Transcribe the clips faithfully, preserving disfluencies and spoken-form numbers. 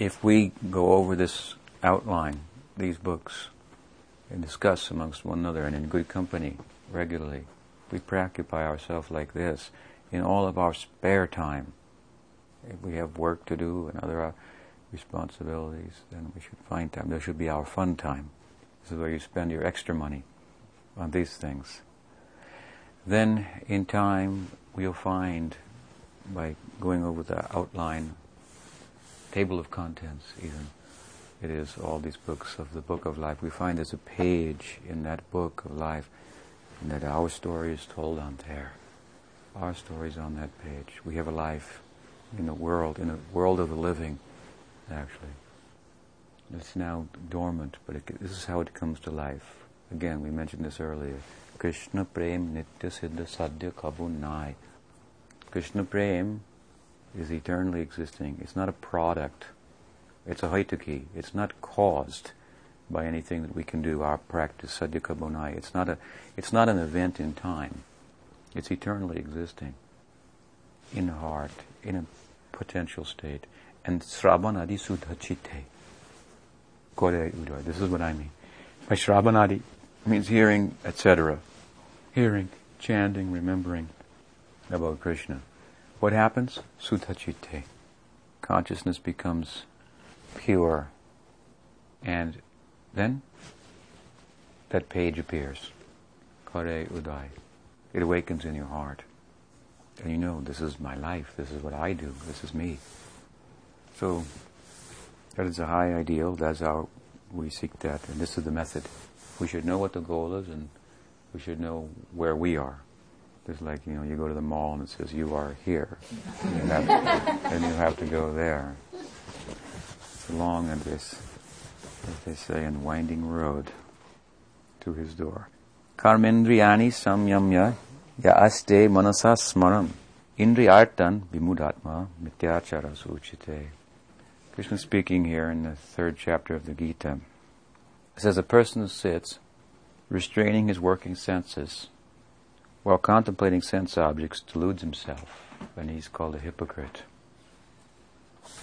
if we go over this outline, these books, and discuss amongst one another and in good company regularly, we preoccupy ourselves like this in all of our spare time. If we have work to do and other uh, responsibilities, then we should find time. There should be our fun time. This is where you spend your extra money on these things. Then in time we'll find, by going over the outline, table of contents even, it is all these books of the Book of Life. We find there's a page in that Book of Life and that our story is told on there. Our story is on that page. We have a life in the world, in the world of the living, actually. It's now dormant, but it, this is how it comes to life. Again, we mentioned this earlier. Krishna Prem Nitya Siddha Sadhya Kabunai. Krishna Prem is eternally existing. It's not a product. It's a haituki. It's not caused by anything that we can do, our practice, sadhika bonai. It's not a, it's not an event in time. It's eternally existing in heart, in a potential state. And srabanadi sudhachitte. Kore udoy. This is what I mean. By srabanadi means hearing, et cetera. Hearing, chanting, remembering about Krishna. What happens? Sudhachitte. Consciousness becomes pure, and then that page appears. Kare Uday. It awakens in your heart. And you know, this is my life, this is what I do, this is me. So, that is a high ideal, that's how we seek that, and this is the method. We should know what the goal is, and we should know where we are. It's like, you know, you go to the mall and it says, you are here. And, that, and you have to go there. It's long and this, as they say, and winding road to his door. Karmendriyani samyamya yaaste manasa smaram indriyartan vimudatma mityachara suchite. Krishna speaking here in the third chapter of the Gita. It says, a person who sits, restraining his working senses, while contemplating sense objects, deludes himself, and he's called a hypocrite.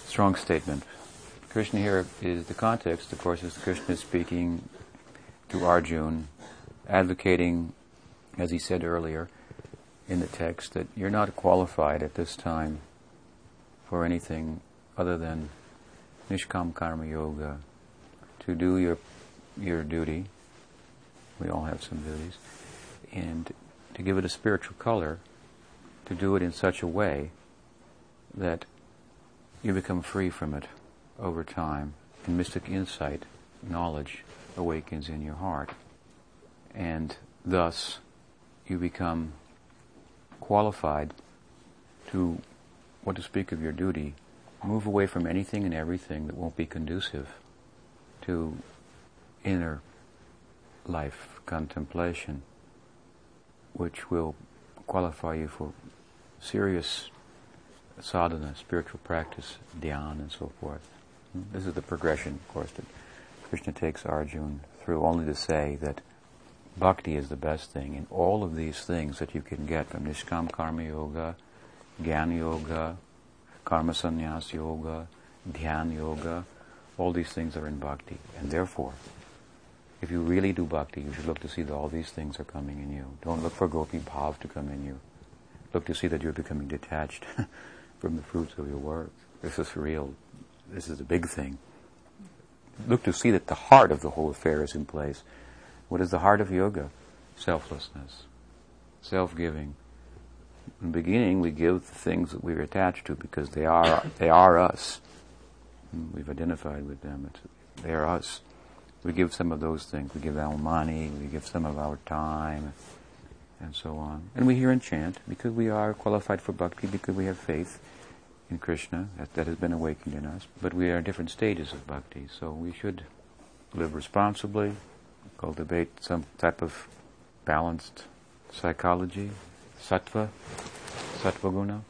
Strong statement. Krishna here is the context, of course, is Krishna speaking to Arjuna, advocating, as he said earlier in the text, that you're not qualified at this time for anything other than Nishkam Karma Yoga, to do your your duty. We all have some duties, and to give it a spiritual color, to do it in such a way that you become free from it over time, and mystic insight, knowledge, awakens in your heart. And thus, you become qualified to, what to speak of your duty, move away from anything and everything that won't be conducive to inner life contemplation, which will qualify you for serious sadhana, spiritual practice, dhyana, and so forth. This is the progression, of course, that Krishna takes Arjuna through, only to say that bhakti is the best thing. And all of these things that you can get from Nishkam Karma Yoga, Jnana Yoga, Karma Sannyas Yoga, Dhyana Yoga, all these things are in bhakti. And therefore, if you really do bhakti, you should look to see that all these things are coming in you. Don't look for gopi bhav to come in you. Look to see that you're becoming detached from the fruits of your work. This is real. This is a big thing. Look to see that the heart of the whole affair is in place. What is the heart of yoga? Selflessness, self-giving. In the beginning, we give the things that we're attached to because they are they are us. We've identified with them. It's, they are us. We give some of those things. We give our money. We give some of our time, and so on. And we hear and chant because we are qualified for bhakti, because we have faith in Krishna, that, that has been awakened in us, but we are in different stages of bhakti, so we should live responsibly, cultivate some type of balanced psychology, sattva, sattva guna.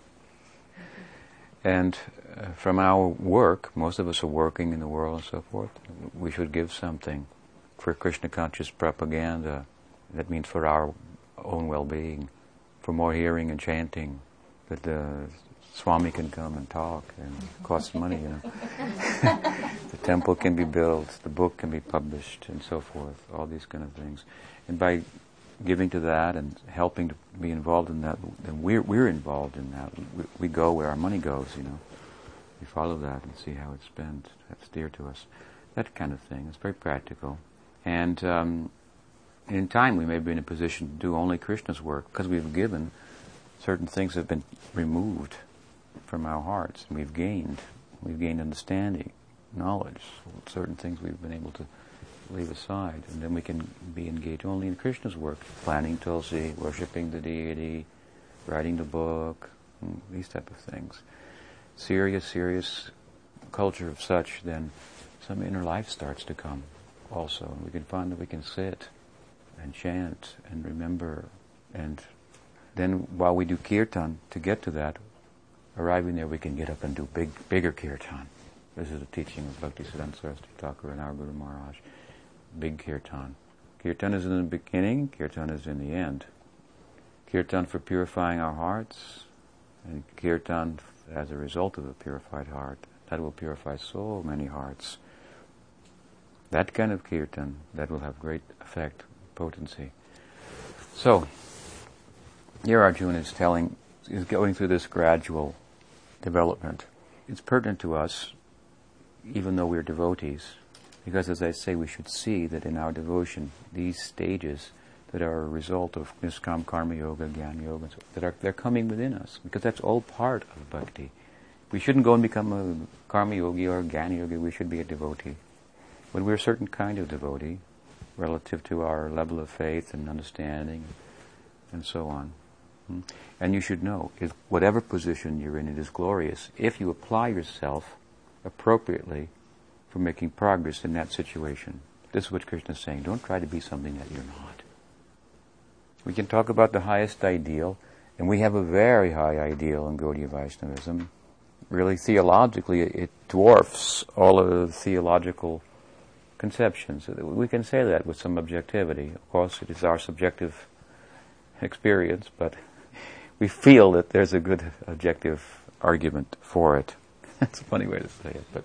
And uh, from our work, most of us are working in the world and so forth, we should give something for Krishna conscious propaganda. That means for our own well-being, for more hearing and chanting, that the Swami can come and talk and cost money, you know. temple can be built, the book can be published, and so forth, all these kind of things. And by giving to that and helping to be involved in that, then we're, we're involved in that. We, we go where our money goes, you know. We follow that and see how it's spent. That's dear to us. That kind of thing. It's very practical. And um, in time we may be in a position to do only Krishna's work because we've given. Certain things have been removed from our hearts, and we've gained. We've gained understanding, knowledge, certain things we've been able to leave aside, and then we can be engaged only in Krishna's work, planting tulsi, worshipping the deity, writing the book, these type of things. Serious, serious culture of such, then some inner life starts to come also, and we can find that we can sit and chant and remember. And then while we do kirtan, to get to that, arriving there, we can get up and do big, bigger kirtan. This is the teaching of Bhaktisiddhanta Saraswati Thakur and our Guru Maharaj. Big kirtan. Kirtan is in the beginning, kirtan is in the end. Kirtan for purifying our hearts, and kirtan as a result of a purified heart. That will purify so many hearts. That kind of kirtan, that will have great effect, potency. So, here Arjuna is telling, is going through this gradual development. It's pertinent to us, even though we're devotees, because as I say, we should see that in our devotion, these stages that are a result of Niskam, Karma Yoga, Jnana Yoga, that are they're coming within us, because that's all part of bhakti. We shouldn't go and become a Karma Yogi or a Jnana Yogi, we should be a devotee. When we're a certain kind of devotee, relative to our level of faith and understanding, and so on. And you should know, if whatever position you're in, it is glorious if you apply yourself appropriately for making progress in that situation. This is what Krishna is saying. Don't try to be something that you're not. We can talk about the highest ideal, and we have a very high ideal in Gaudiya Vaishnavism. Really, theologically, it dwarfs all of the theological conceptions. We can say that with some objectivity. Of course, it is our subjective experience, but we feel that there's a good objective argument for it. That's a funny way to say it, but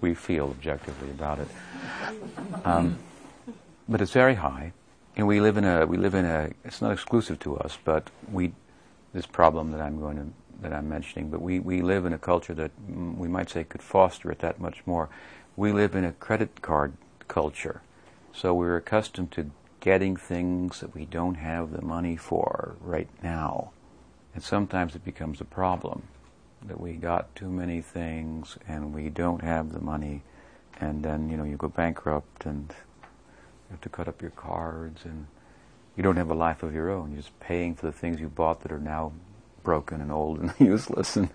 we feel objectively about it. Um, but it's very high, and we live in a we live in a. It's not exclusive to us, but we this problem that I'm going to that I'm mentioning. But we we live in a culture that we might say could foster it that much more. We live in a credit card culture, so we're accustomed to getting things that we don't have the money for right now. And sometimes it becomes a problem that we got too many things and we don't have the money, and then, you know, you go bankrupt and you have to cut up your cards, and you don't have a life of your own. You're just paying for the things you bought that are now broken and old and useless and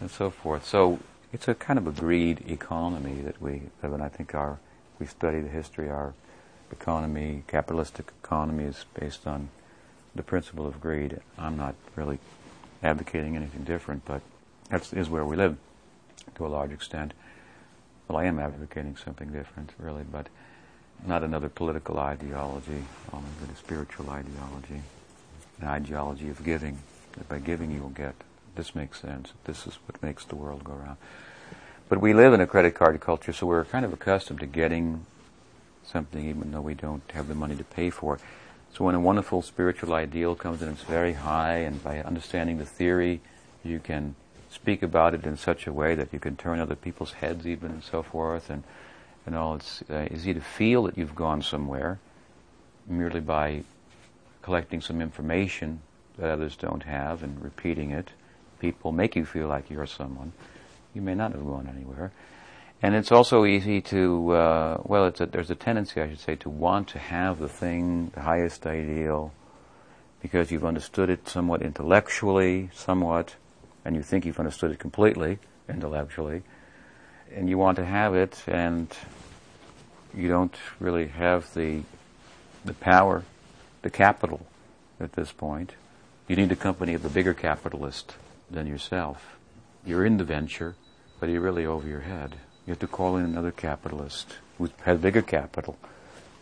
and so forth. So it's a kind of a greed economy that we live in. I think our, we study the history, our economy, capitalistic economy, is based on the principle of greed. I'm not really advocating anything different, but that is where we live to a large extent. Well, I am advocating something different, really, but not another political ideology, only a spiritual ideology, an ideology of giving, that by giving you will get. This makes sense. This is what makes the world go round. But we live in a credit card culture, so we're kind of accustomed to getting something even though we don't have the money to pay for it. So when a wonderful spiritual ideal comes in, it's very high, and by understanding the theory, you can speak about it in such a way that you can turn other people's heads even, and so forth, and, and all. It's uh, easy to feel that you've gone somewhere merely by collecting some information that others don't have and repeating it. People make you feel like you're someone. You may not have gone anywhere. And it's also easy to, uh, well, it's a, there's a tendency, I should say, to want to have the thing, the highest ideal, because you've understood it somewhat intellectually, somewhat, and you think you've understood it completely intellectually, and you want to have it, and you don't really have the the power, the capital at this point. You need the company of a bigger capitalist than yourself. You're in the venture, but you're really over your head. You have to call in another capitalist who has bigger capital,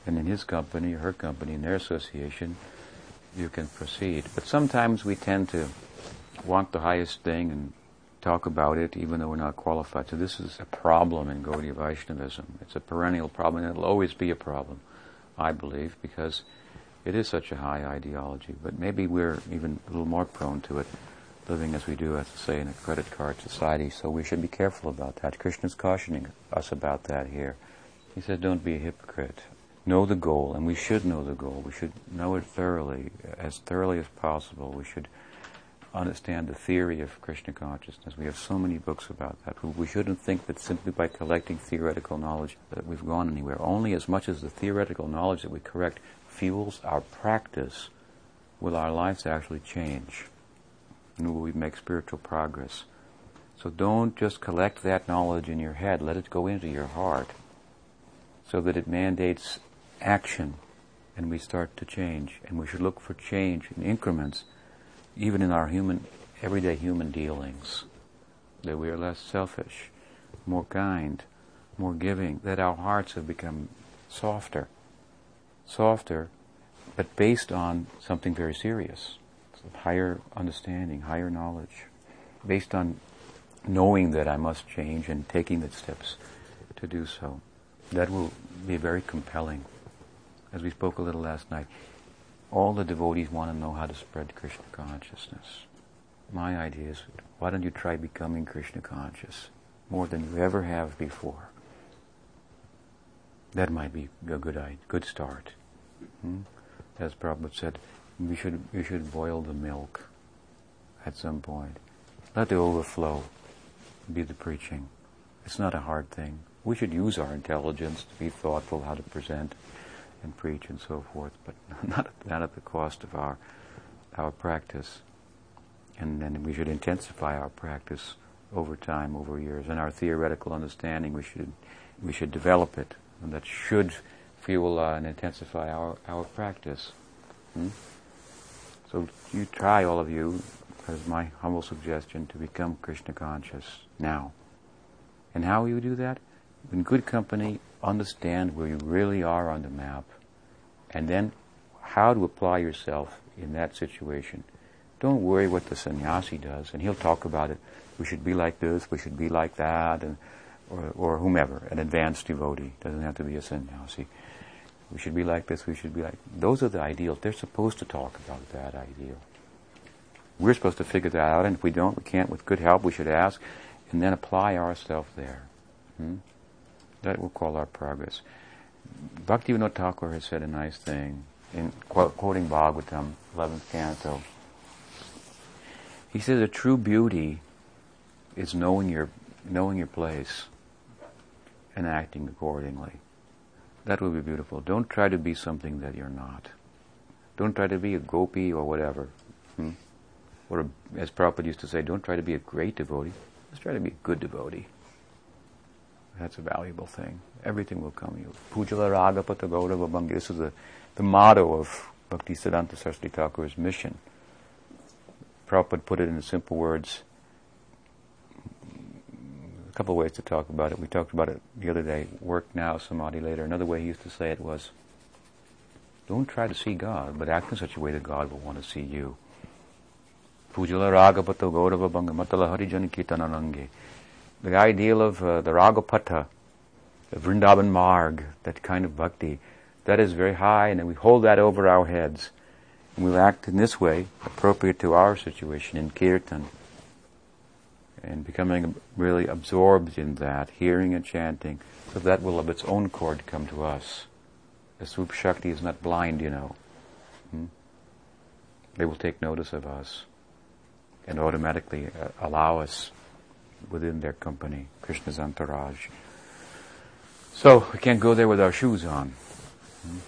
and in his company or her company, in their association, you can proceed. But sometimes we tend to want the highest thing and talk about it even though we're not qualified. So this is a problem in Gaudiya Vaishnavism. It's a perennial problem, and it'll always be a problem, I believe, because it is such a high ideology. But maybe we're even a little more prone to it, living as we do, as I say, in a credit card society, so we should be careful about that. Krishna's cautioning us about that here. He says, don't be a hypocrite. Know the goal, and we should know the goal. We should know it thoroughly, as thoroughly as possible. We should understand the theory of Krishna consciousness. We have so many books about that. We shouldn't think that simply by collecting theoretical knowledge that we've gone anywhere. Only as much as the theoretical knowledge that we correct fuels our practice will our lives actually change, and will we make spiritual progress. So don't just collect that knowledge in your head. Let it go into your heart so that it mandates action, and we start to change. And we should look for change in increments, even in our human, everyday human dealings, that we are less selfish, more kind, more giving, that our hearts have become softer, softer, but based on something very serious, higher understanding, higher knowledge, based on knowing that I must change and taking the steps to do so. That will be very compelling. As we spoke a little last night, all the devotees want to know how to spread Krishna consciousness. My idea is, why don't you try becoming Krishna conscious more than you ever have before? That might be a good idea, good start. Hmm? As Prabhupada said, we should we should boil the milk at some point. Let the overflow be the preaching. It's not a hard thing. We should use our intelligence to be thoughtful how to present and preach and so forth, but not, not at the cost of our our practice. And then we should intensify our practice over time, over years, and our theoretical understanding. We should we should develop it, and that should fuel uh, and intensify our our practice. Hmm? So you try, all of you, as my humble suggestion, to become Krishna conscious now. And how you do that? In good company, understand where you really are on the map, and then how to apply yourself in that situation. Don't worry what the sannyasi does, and he'll talk about it. We should be like this, we should be like that, and or, or whomever, an advanced devotee. Doesn't have to be a sannyasi. We should be like this, we should be like... Those are the ideals. They're supposed to talk about that ideal. We're supposed to figure that out, and if we don't, we can't, with good help, we should ask, and then apply ourselves there. Hmm? That will call our progress. Bhaktivinoda Thakur has said a nice thing, in qu- quoting Bhagavatam, eleventh canto. He says, a true beauty is knowing your knowing your place and acting accordingly. That will be beautiful. Don't try to be something that you're not. Don't try to be a gopi or whatever. Hmm? Or, a, as Prabhupada used to say, don't try to be a great devotee. Just try to be a good devotee. That's a valuable thing. Everything will come to you. Pujala Raga Pata Gaurava Bhangi. This is the, the motto of Bhaktisiddhanta Saraswati Thakur's mission. Prabhupada put it in simple words. A couple of ways to talk about it. We talked about it the other day. Work now, samadhi later. Another way he used to say it was, don't try to see God, but act in such a way that God will want to see you. Pujala Raga Pata Gaurava Bhangi Matala Harijani Kitanarangi. The ideal of uh, the Ragapata, the Vrindavan Marg, that kind of bhakti, that is very high, and then we hold that over our heads. And we'll act in this way, appropriate to our situation in Kirtan, and becoming really absorbed in that, hearing and chanting, so that will of its own accord come to us. The Swarup Shakti is not blind, you know. Hmm? They will take notice of us and automatically uh, allow us within their company, Krishna's entourage. So we can't go there with our shoes on. Hmm?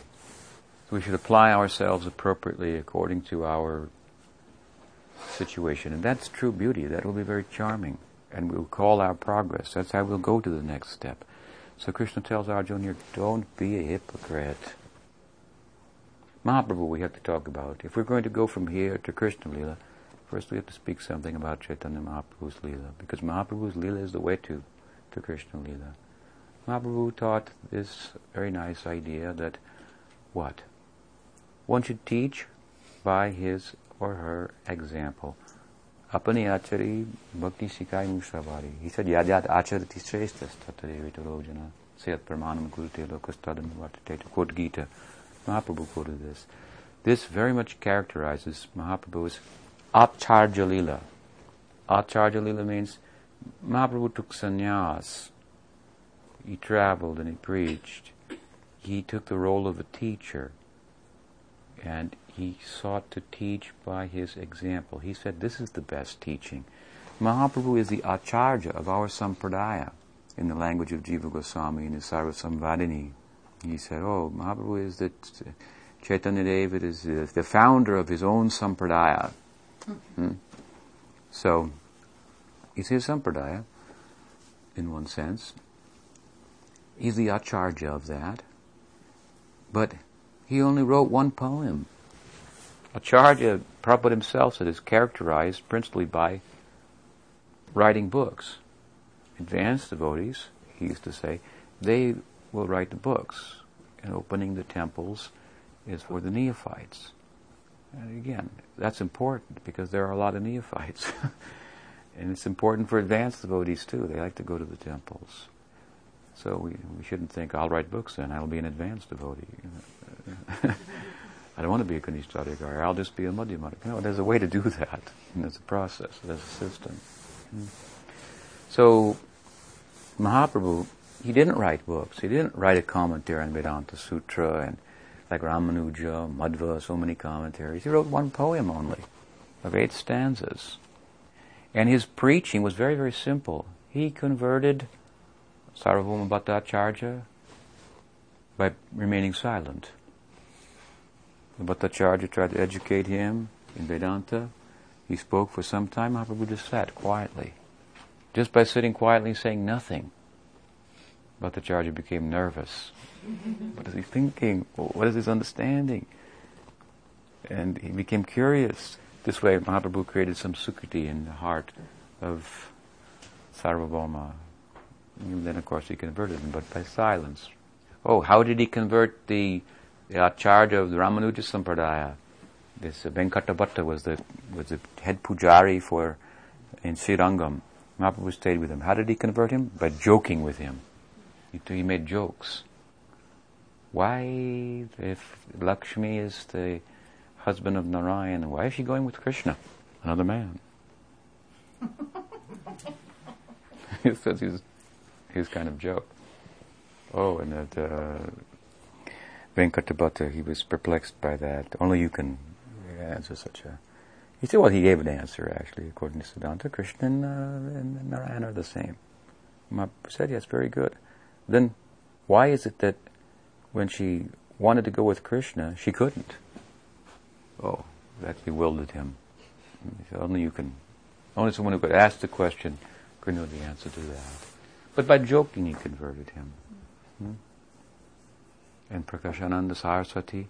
So we should apply ourselves appropriately according to our situation, and that's true beauty. That will be very charming, and we'll call our progress. That's how we'll go to the next step. So Krishna tells Arjuna here, don't be a hypocrite. Mahaprabhu we have to talk about. If we're going to go from here to Krishna Leela, first we have to speak something about Chaitanya Mahaprabhu's Leela, because Mahaprabhu's Leela is the way to, to Krishna Leela. Mahaprabhu taught this very nice idea that, what? One should teach by his or her example. Apani Achari Bhakti Sikai Musavari. He said, Yadyat Acharati Shreshtas Tatadevita Rojana, Sayat Pramanam Kurte Lokastadam Vatiteta. Quote Gita. Mahaprabhu quoted this. This very much characterizes Mahaprabhu's Acharya Lila. Acharya Lila means Mahaprabhu took sannyas. He traveled and he preached. He took the role of a teacher. And he sought to teach by his example. He said, this is the best teaching. Mahaprabhu is the Acharya of our Sampradaya, in the language of Jiva Goswami in his Sarvasamvadini. He said, oh, Mahaprabhu is the... Chaitanya Deva is uh, the founder of his own Sampradaya. Hmm? So, he's his Sampradaya, in one sense. He's the Acharya of that. But he only wrote one poem. Acharya, Prabhupada himself said, is characterized principally by writing books. Advanced devotees, he used to say, they will write the books, and opening the temples is for the neophytes. And again, that's important because there are a lot of neophytes. And it's important for advanced devotees too. They like to go to the temples. So we, we shouldn't think, I'll write books then, I'll be an advanced devotee. I don't want to be a Kanishtadyagara, I'll just be a Madhyamadhyaka. No, there's a way to do that. And there's a process, there's a system. So, Mahaprabhu, he didn't write books. He didn't write a commentary on Vedanta Sutra and like Ramanuja, Madhva, so many commentaries. He wrote one poem only, of eight stanzas. And his preaching was very, very simple. He converted Sarvabhauma Bhattacharya by remaining silent. The Bhattacharya tried to educate him in Vedanta. He spoke for some time. Mahaprabhu just sat quietly. Just by sitting quietly and saying nothing, Bhattacharya became nervous. What is he thinking? What is his understanding? And he became curious. This way, Mahaprabhu created some sukriti in the heart of Sarvabhauma. And then, of course, he converted him, but by silence. Oh, how did he convert the, the Acharya of the Ramanuja Sampradaya? This uh, Venkatabhatta was the was the head pujari for in Srirangam. Mahaprabhu stayed with him. How did he convert him? By joking with him. He, he made jokes. Why, if Lakshmi is the husband of Narayan, why is she going with Krishna, another man? It's his, his kind of joke. Oh, and that uh, Venkatabhatta, he was perplexed by that. Only you can answer such a... He said, well, he gave an answer, actually, according to Siddhanta. Krishna and, uh, and Narayan are the same. Mahaprabhu said, yes, very good. Then, why is it that when she wanted to go with Krishna, she couldn't? Oh, that bewildered him. He said, only you can, only someone who could ask the question could know the answer to that. But by joking, he converted him. Hmm? And Prakashananda Saraswati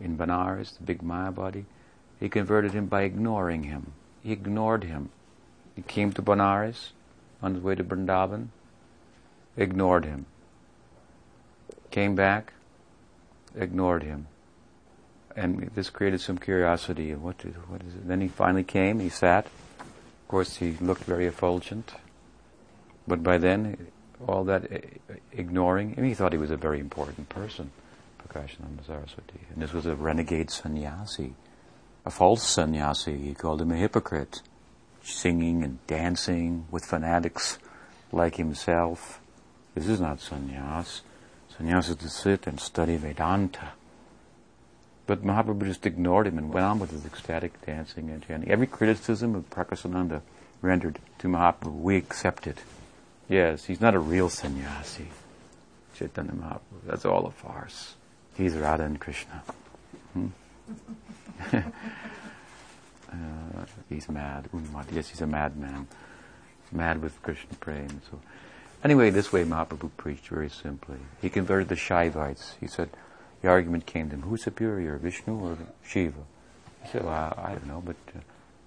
in Banaras, the big Mayabadi, he converted him by ignoring him. He ignored him. He came to Banaras on his way to Vrindavan, ignored him. Came back, ignored him. And this created some curiosity. What is, what is it? Then he finally came, he sat. Of course, he looked very effulgent. But by then, all that ignoring, and he thought he was a very important person, Prakashananda Saraswati. And this was a renegade sannyasi, a false sannyasi. He called him a hypocrite, singing and dancing with fanatics like himself. This is not sannyas. Sannyasa is to sit and study Vedanta. But Mahaprabhu just ignored him and went on with his ecstatic dancing and chanting. Every criticism of Prakashananda rendered to Mahaprabhu, we accept it. Yes, he's not a real sannyasi. Chaitanya Mahaprabhu, that's all a farce. He's Radha and Krishna. Hmm? uh, he's mad. Unmad. Yes, he's a madman. Mad with Krishna prema. So. Anyway, this way Mahaprabhu preached very simply. He converted the Shaivites. He said, the argument came to him, who's superior, Vishnu or Shiva? He said, well, I don't know, but uh,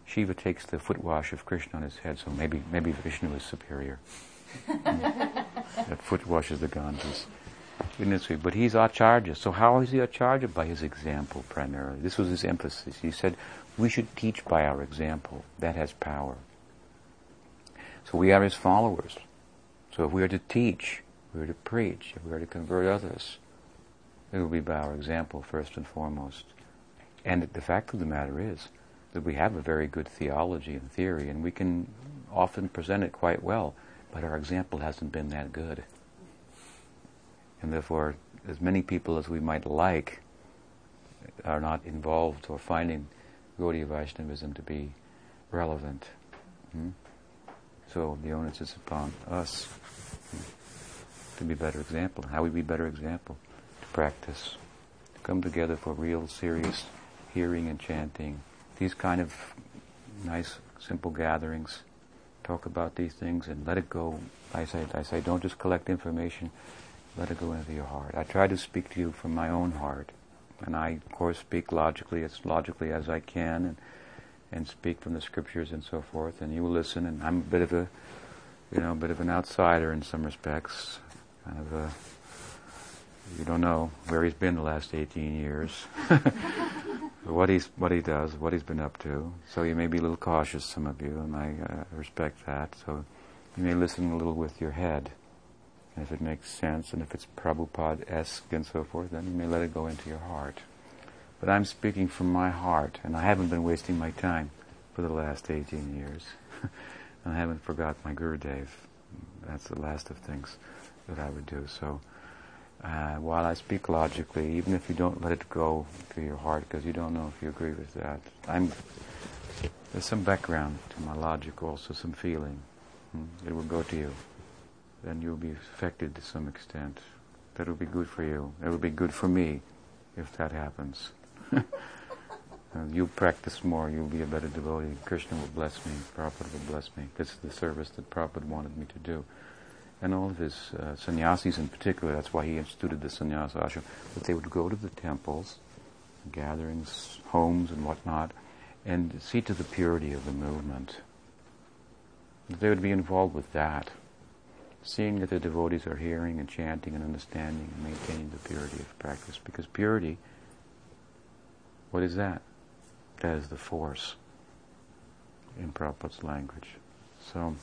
Shiva takes the foot wash of Krishna on his head, so maybe maybe Vishnu is superior. That foot washes the Ganges. ministry, but he's Acharya. So how is he Acharya? By his example, primarily. This was his emphasis. He said, we should teach by our example. That has power. So we are his followers. So if we are to teach, we are to preach, if we are to convert others, it will be by our example, first and foremost. And the fact of the matter is that we have a very good theology and theory, and we can often present it quite well, but our example hasn't been that good. And therefore, as many people as we might like are not involved or finding Gaudiya Vaishnavism to be relevant. Hmm? So the onus is upon us hmm, to be better example. How we be better example? To practice. To come together for real, serious hearing and chanting. These kind of nice, simple gatherings. Talk about these things and let it go. I say, I say, don't just collect information. Let it go into your heart. I try to speak to you from my own heart. And I, of course, speak logically, as logically as I can, and and speak from the scriptures and so forth. And you will listen. And I'm a bit of a, you know, a bit of an outsider in some respects. Kind of a, you don't know where he's been the last eighteen years, what he's, what he does, what he's been up to. So you may be a little cautious, some of you, and I uh, respect that. So you may listen a little with your head. And if it makes sense, and if it's Prabhupada-esque and so forth, then you may let it go into your heart. But I'm speaking from my heart, and I haven't been wasting my time for the last eighteen years. And I haven't forgot my Gurudev. That's the last of things that I would do. So uh, while I speak logically, even if you don't let it go to your heart, because you don't know if you agree with that, I'm, there's some background to my logic also, some feeling. It will go to you. Then you'll be affected to some extent. That will be good for you. It will be good for me if that happens. And you practice more, you'll be a better devotee. Krishna will bless me, Prabhupada will bless me. This is the service that Prabhupada wanted me to do. And all of his uh, sannyasis in particular, that's why he instituted the sannyasa ashram, that they would go to the temples, gatherings, homes and whatnot, and see to the purity of the movement. They would be involved with that. Seeing that the devotees are hearing and chanting and understanding and maintaining the purity of practice. Because purity, what is that? That is the force in Prabhupada's language. So,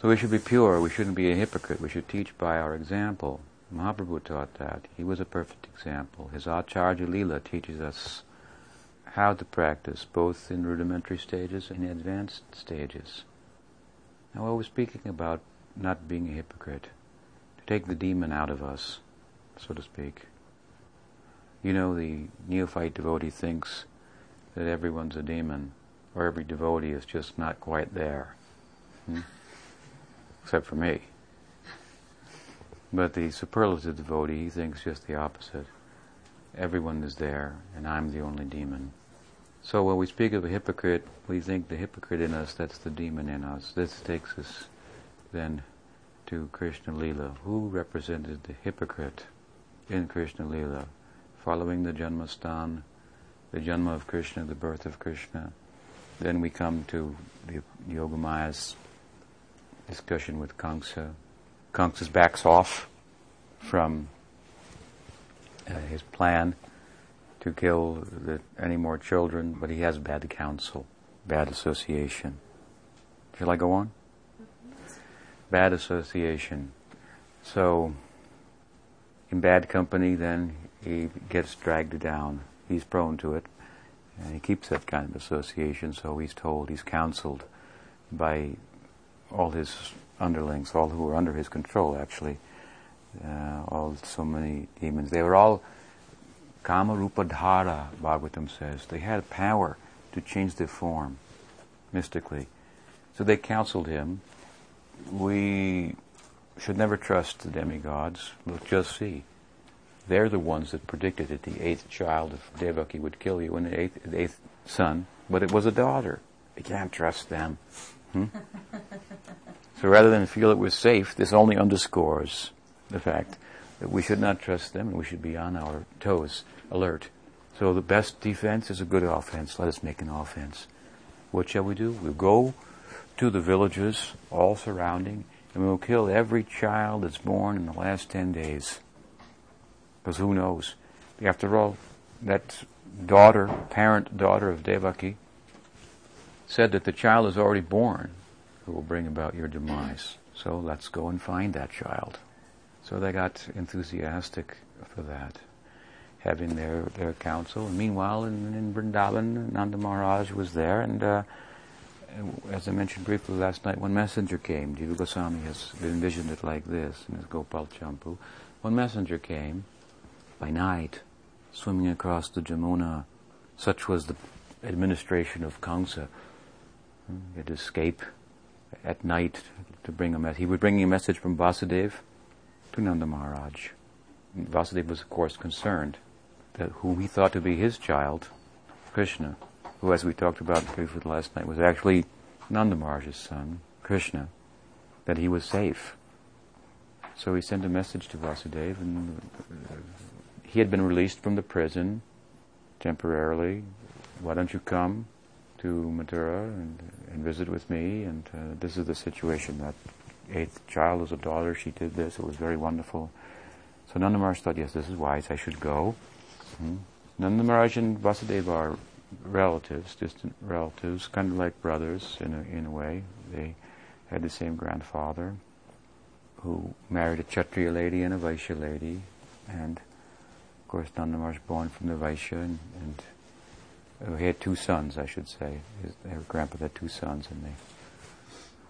so we should be pure. We shouldn't be a hypocrite. We should teach by our example. Mahaprabhu taught that. He was a perfect example. His Acharya Leela teaches us how to practice, both in rudimentary stages and advanced stages. Now, I was speaking about not being a hypocrite, to take the demon out of us, so to speak. You know, the neophyte devotee thinks that everyone's a demon, or every devotee is just not quite there, hmm? Except for me. But the superlative devotee, he thinks just the opposite. Everyone is there, and I'm the only demon. So when we speak of a hypocrite, we think the hypocrite in us, that's the demon in us. This takes us then to Krishna Leela. Who represented the hypocrite in Krishna Leela? Following the Janmasthan, the Janma of Krishna, the birth of Krishna. Then we come to the Yogamaya's discussion with Kamsa. Kamsa backs off from uh, his plan to kill the, any more children, but he has bad counsel, bad association. Shall I go on? Bad association. So, in bad company, then he gets dragged down. He's prone to it, and he keeps that kind of association, so he's told, he's counseled by all his underlings, all who are under his control, actually. Uh, all so many demons. They were all Kama Rupa Dhara, Bhagavatam says. They had power to change their form, mystically. So they counseled him. We should never trust the demigods. Look, just see. They're the ones that predicted that the eighth child of Devaki would kill you, and the eighth, the eighth son, but it was a daughter. You can't trust them. Hmm? So rather than feel it was safe, this only underscores the fact that we should not trust them, and we should be on our toes, alert. So the best defense is a good offense. Let us make an offense. What shall we do? We'll go to the villages all surrounding and we'll kill every child that's born in the last ten days. Because who knows? After all, that daughter, parent daughter of Devaki, said that the child is already born who will bring about your demise. So let's go and find that child. So they got enthusiastic for that, having their, their council. And meanwhile, in, in Vrindavan, Nanda Maharaj was there, and uh, as I mentioned briefly last night, one messenger came. Jiva Goswami has envisioned it like this in his Gopal Champu. One messenger came by night, swimming across the Jamuna. Such was the administration of Kamsa. He had to escape at night to bring a message. He was bringing a message from Vasudev to Nanda Maharaj. And Vasudev was, of course, concerned that whom he thought to be his child, Krishna, who, as we talked about briefly last night, was actually Nanda Maharaj's son, Krishna, that he was safe. So he sent a message to Vasudev, and he had been released from the prison temporarily. Why don't you come to Mathura and, and visit with me? And uh, this is the situation. That eighth child was a daughter. She did this. It was very wonderful. So Nanda Maharaj thought, yes, this is wise. I should go. Hmm? Nanda Maharaj and Vasudeva are relatives, distant relatives, kind of like brothers in a, in a way. They had the same grandfather who married a Kshatriya lady and a Vaishya lady. And, of course, Nanda Maharaj born from the Vaishya, and, and he had two sons, I should say. His, their grandpa had two sons, and they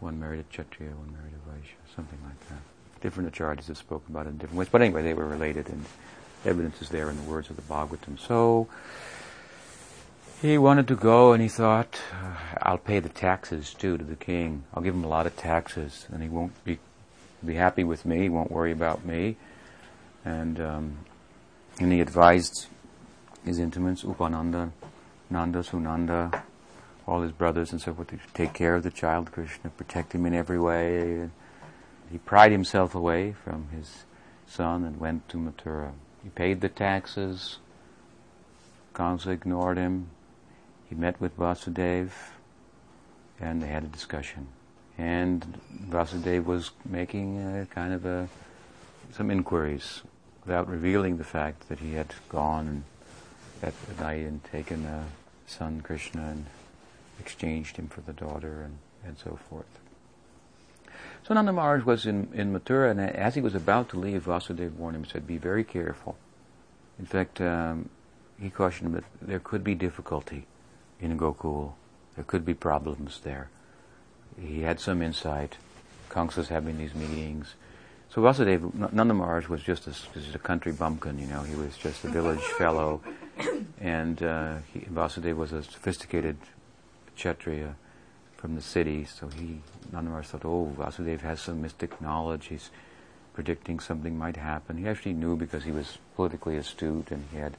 one married a Kshatriya, one married a Vaishya, something like that. Different acharyas have spoken about it in different ways, but anyway, they were related, and evidence is there in the words of the Bhagavatam. So he wanted to go, and he thought, I'll pay the taxes too to the king. I'll give him a lot of taxes, and he won't be be happy with me. He won't worry about me. And um, and he advised his intimates, Upananda, Nanda, Sunanda, all his brothers and so forth, to take care of the child Krishna, protect him in every way. He pried himself away from his son and went to Mathura. He paid the taxes. Kamsa ignored him. He met with Vasudev, and they had a discussion. And Vasudev was making a kind of a, some inquiries without revealing the fact that he had gone that night and taken the son Krishna and exchanged him for the daughter, and, and so forth. So Nanda Maharaj was in, in Mathura, and as he was about to leave, Vasudev warned him and said, be very careful. In fact, um, he cautioned him that there could be difficulty in Gokul. There could be problems there. He had some insight. Kamsa's having these meetings. So Vasudeva, Nanda Maharaj was just a, just a country bumpkin, you know. He was just a village fellow. And uh, he, Vasudeva was a sophisticated Kshatriya from the city. So he, Nanda Maharaj thought, oh, Vasudeva has some mystic knowledge. He's predicting something might happen. He actually knew because he was politically astute, and he had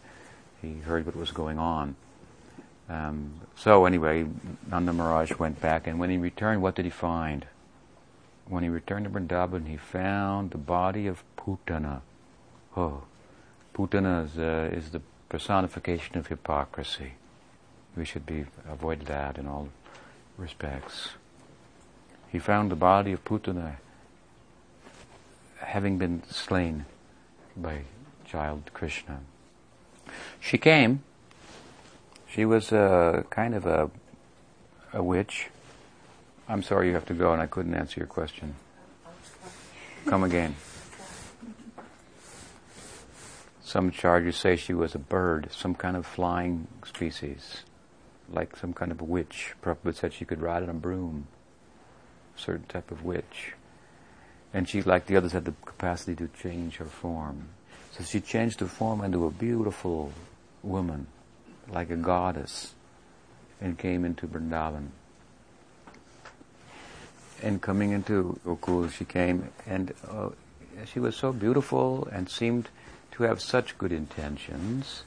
he heard what was going on. Um, so anyway, Nanda Maharaj went back, and when he returned, what did he find? When he returned to Vrindavan, he found the body of Putana. Oh, Putana is, uh, is the personification of hypocrisy. We should be avoid that in all respects. He found the body of Putana having been slain by child Krishna. She came. She was a kind of a a witch. I'm sorry you have to go, and I couldn't answer your question. Come again. Some charges say she was a bird, some kind of flying species, like some kind of a witch. Prabhupada said she could ride on a broom, a certain type of witch. And she, like the others, had the capacity to change her form. So she changed her form into a beautiful woman, like a goddess, and came into Vrindavan. And coming into Gokul, she came, and uh, she was so beautiful and seemed to have such good intentions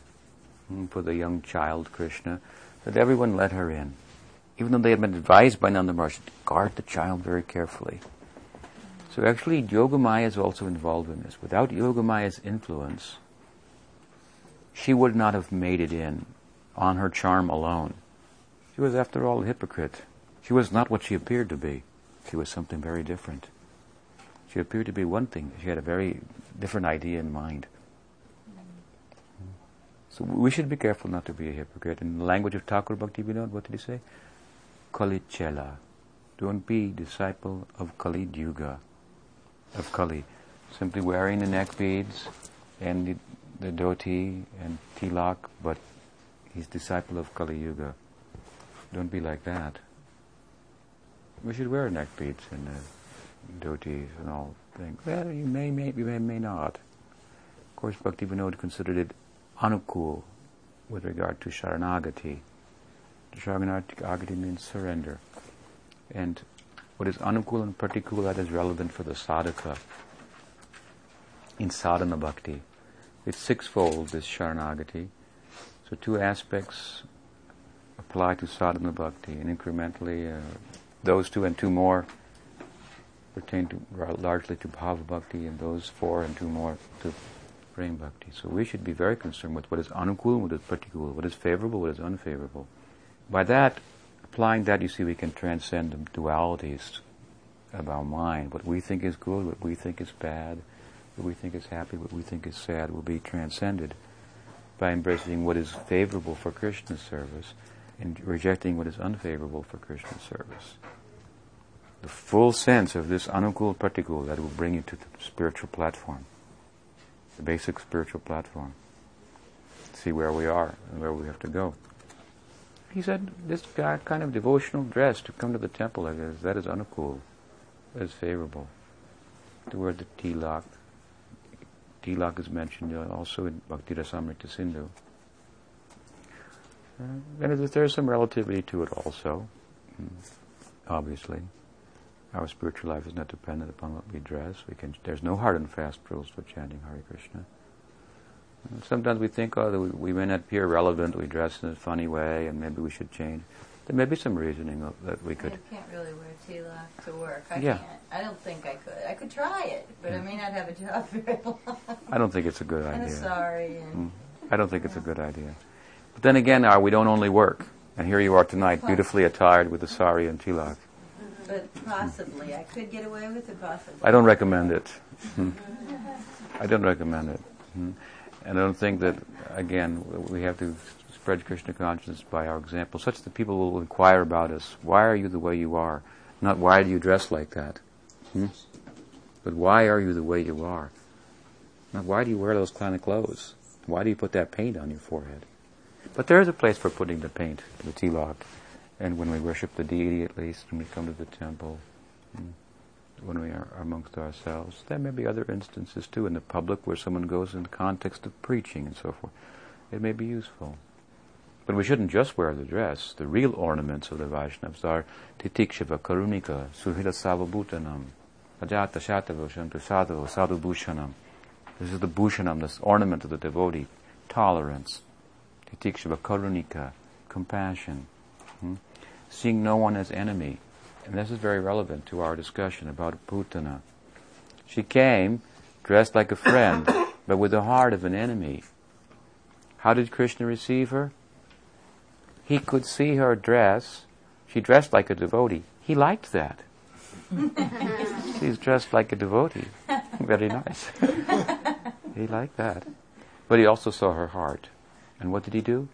mm, for the young child Krishna that everyone let her in, even though they had been advised by Nanda Maharaj to guard the child very carefully. So actually, Yogamaya is also involved in this. Without Yogamaya's influence, she would not have made it in on her charm alone. She was, after all, a hypocrite. She was not what she appeared to be. She was something very different. She appeared to be one thing. She had a very different idea in mind. So we should be careful not to be a hypocrite. In the language of Thakur Bhakti Vinod, what did he say? Kali Chela. Don't be disciple of Kali Yuga, of Kali. Simply wearing the neck beads and the, the dhoti and tilak, but he's disciple of Kali Yuga. Don't be like that. We should wear neck beads and uh, dhotis and all things. Well, you may, may, you may, may not. Of course, Bhaktivinoda considered it anukul with regard to sharanagati. Sharanagati means surrender. And what is anukul and pratikul, that is relevant for the sadhaka in sadhana bhakti. It's sixfold, this sharanagati. So two aspects apply to sadhana bhakti, and incrementally uh, those two and two more pertain to, largely to bhava bhakti, and those four and two more to prema bhakti. So we should be very concerned with what is anukul, what is pratikul, what is favorable, what is unfavorable. By that, applying that, you see, we can transcend the dualities of our mind. What we think is good, what we think is bad, what we think is happy, what we think is sad will be transcended by embracing what is favorable for Krishna service and rejecting what is unfavorable for Krishna service. The full sense of this anukul pratikul that will bring you to the spiritual platform, the basic spiritual platform. See where we are and where we have to go. He said, this guy, kind of devotional dress to come to the temple, like this, that is anukul, that is favorable. The word the tilak, tilak is mentioned also in Bhakti-rasamrita Sindhu. Uh, and there's some relativity to it also, mm. obviously. Our spiritual life is not dependent upon what we dress. We can. There's no hard and fast rules for chanting Hare Krishna. And sometimes we think, oh, we, we may not appear relevant, we dress in a funny way, and maybe we should change. There may be some reasoning of, that we could... I can't really wear tilak to work. I yeah. can't. I don't think I could. I could try it, but mm. I may not have a job very long. I don't think it's a good idea. I'm sorry. And mm. I don't think it's a good idea. But then again, uh, we don't only work. And here you are tonight, beautifully attired with a sari and tilak. But possibly. I could get away with it, possibly. I don't recommend it. Hmm. I don't recommend it. Hmm. And I don't think that, again, we have to spread Krishna consciousness by our example, such that people will inquire about us. Why are you the way you are? Not why do you dress like that? Hmm? But why are you the way you are? Not why do you wear those kind of clothes? Why do you put that paint on your forehead? But there is a place for putting the paint, the tilak, and when we worship the deity, at least, when we come to the temple, when we are amongst ourselves. There may be other instances, too, in the public where someone goes in the context of preaching and so forth. It may be useful. But we shouldn't just wear the dress. The real ornaments of the Vaishnavas are titikshava, karunika, suhila savabhutanam, ajata shatavosham, prasadavo, sadhubhushanam. This is the bhushanam, this ornament of the devotee, tolerance. Titikshava karunika, compassion, hmm? seeing no one as enemy. And this is very relevant to our discussion about Putana. She came dressed like a friend, but with the heart of an enemy. How did Krishna receive her? He could see her dress. She dressed like a devotee. He liked that. She's dressed like a devotee. Very nice. He liked that. But he also saw her heart. And what did he do?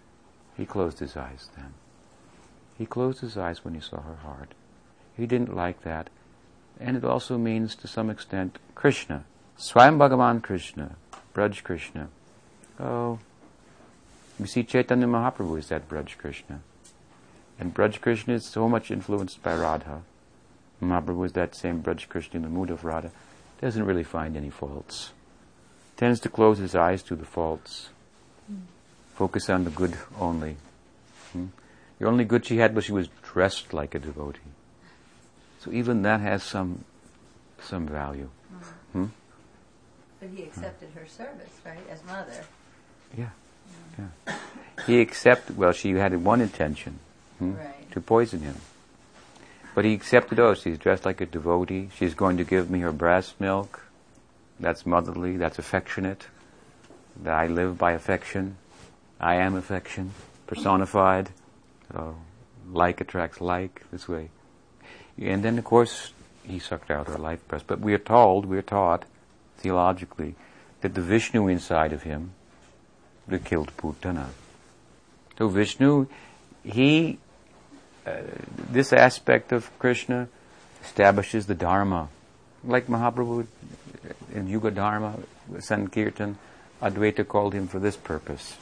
He closed his eyes then. He closed his eyes when he saw her heart. He didn't like that. And it also means, to some extent, Krishna. Swayam Bhagavan Krishna. Braj Krishna. Oh, we see Chaitanya Mahaprabhu is that Braj Krishna. And Braj Krishna is so much influenced by Radha. Mahaprabhu is that same Braj Krishna in the mood of Radha. Doesn't really find any faults. Tends to close his eyes to the faults. Focus on the good only. Hmm? The only good she had was she was dressed like a devotee. So even that has some some value. Mm-hmm. Hmm? But he accepted huh. her service, right, as mother. Yeah. yeah. yeah. He accepted, well, she had one intention, hmm? right. to poison him. But he accepted, oh, she's dressed like a devotee. She's going to give me her breast milk. That's motherly. That's affectionate. That I live by affection. I am affection, personified, so like attracts like, this way. And then, of course, he sucked out our life breath. But we are told, we are taught, theologically, that the Vishnu inside of him, that killed Putana. So Vishnu, he, uh, this aspect of Krishna establishes the Dharma. Like Mahaprabhu in Yuga Dharma, Sankirtan, Advaita called him for this purpose.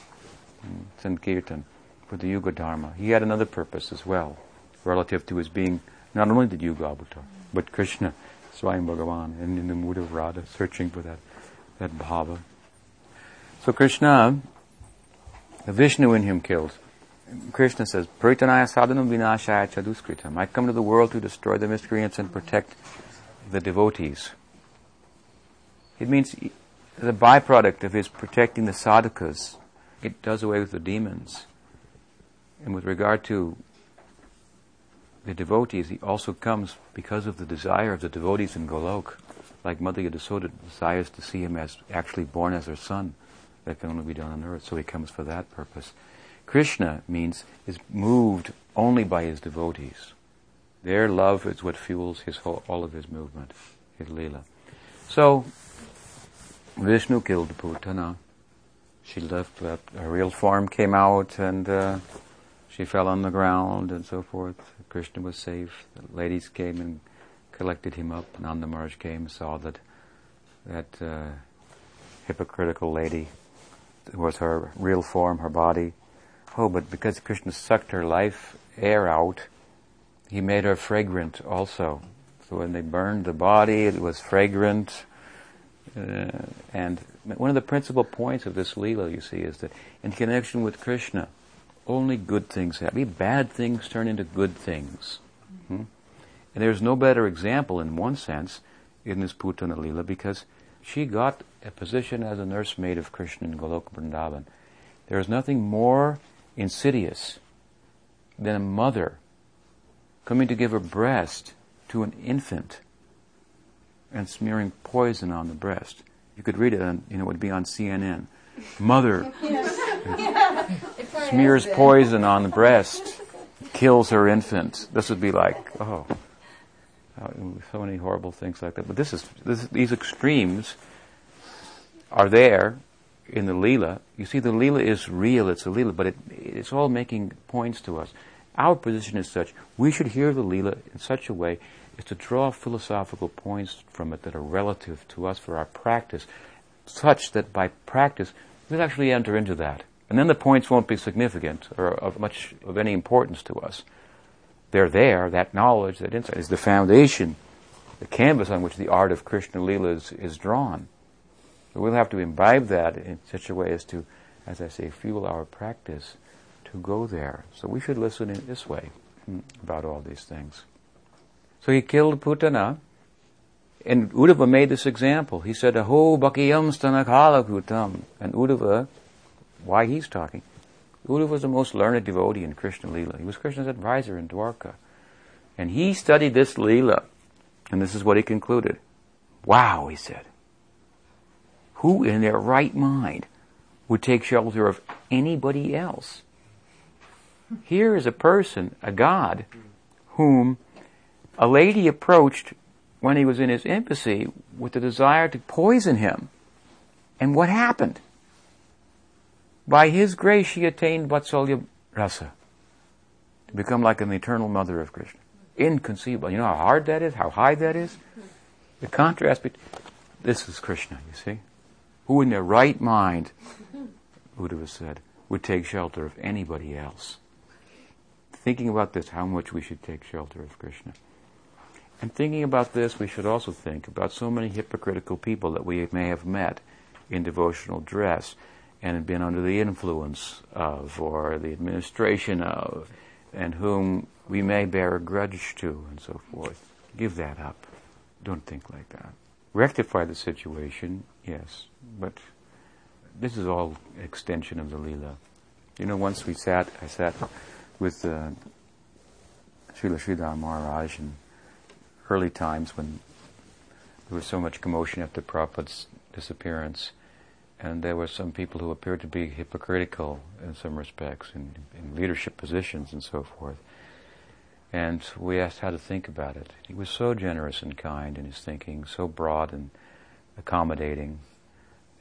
Sankirtan, for the Yuga Dharma. He had another purpose as well, relative to his being not only the Yuga Avatar, but Krishna, Swayam Bhagavan, and in the mood of Radha, searching for that, that bhava. So Krishna, the Vishnu in him kills. Krishna says, Paritanaya sadhanam vinashaya chaduskritam. I come to the world to destroy the miscreants and protect the devotees. It means the byproduct of his protecting the sadhakas, it does away with the demons. And with regard to the devotees, he also comes because of the desire of the devotees in Golok. Like Mother Yasoda desires to see him as actually born as her son. That can only be done on earth, so he comes for that purpose. Krishna means is moved only by his devotees. Their love is what fuels his whole, all of his movement, his leela. So, Vishnu killed Putana. She left, left, her real form came out, and uh, she fell on the ground, and so forth. Krishna was safe. The ladies came and collected him up, and Nanda Maharaj came and saw that that uh, hypocritical lady was her real form, her body. Oh, but because Krishna sucked her life air out, he made her fragrant also. So when they burned the body, it was fragrant. Uh, and one of the principal points of this Leela, you see, is that in connection with Krishna, only good things happen. Bad things turn into good things. Mm-hmm. And there's no better example, in one sense, in this Putana Leela, because she got a position as a nursemaid of Krishna in Goloka Vrindavan. There is nothing more insidious than a mother coming to give her breast to an infant and smearing poison on the breast. You could read it, and you know, it would be on C N N. Mother smears poison on the breast, kills her infant. This would be like, oh, so many horrible things like that. But this is this, these extremes are there in the Leela. You see, the Leela is real, it's a Leela, but it, it's all making points to us. Our position is such, we should hear the Leela in such a way as to draw philosophical points from it that are relative to us for our practice, such that by practice, we'll actually enter into that. And then the points won't be significant or of much of any importance to us. They're there, that knowledge, that insight is the foundation, the canvas on which the art of Krishna Leela is, is drawn. So we'll have to imbibe that in such a way as to, as I say, fuel our practice to go there. So we should listen in this way about all these things. So he killed Putana, and Uddhava made this example. He said, Aho bakiyam stanakala kutam. And Uddhava, why he's talking, Uddhava was the most learned devotee in Krishna Leela. He was Krishna's advisor in Dwarka. And he studied this Leela. And this is what he concluded. Wow, he said. Who in their right mind would take shelter of anybody else? Here is a person, a god, whom a lady approached when he was in his infancy with the desire to poison him. And what happened? By his grace she attained Vatsalya Rasa, to become like an eternal mother of Krishna. Inconceivable. You know how hard that is, how high that is? The contrast between... This is Krishna, you see. Who in their right mind, Uddhava said, would take shelter of anybody else? Thinking about this, how much we should take shelter of Krishna. And thinking about this, we should also think about so many hypocritical people that we may have met in devotional dress and been under the influence of, or the administration of, and whom we may bear a grudge to, and so forth. Give that up. Don't think like that. Rectify the situation, yes, but this is all extension of the Leela. You know, once we sat, I sat with uh, Srila Sridhar Maharaj in early times when there was so much commotion after Prabhupada's disappearance, and there were some people who appeared to be hypocritical in some respects, in, in leadership positions and so forth. And we asked how to think about it. He was so generous and kind in his thinking, so broad and accommodating.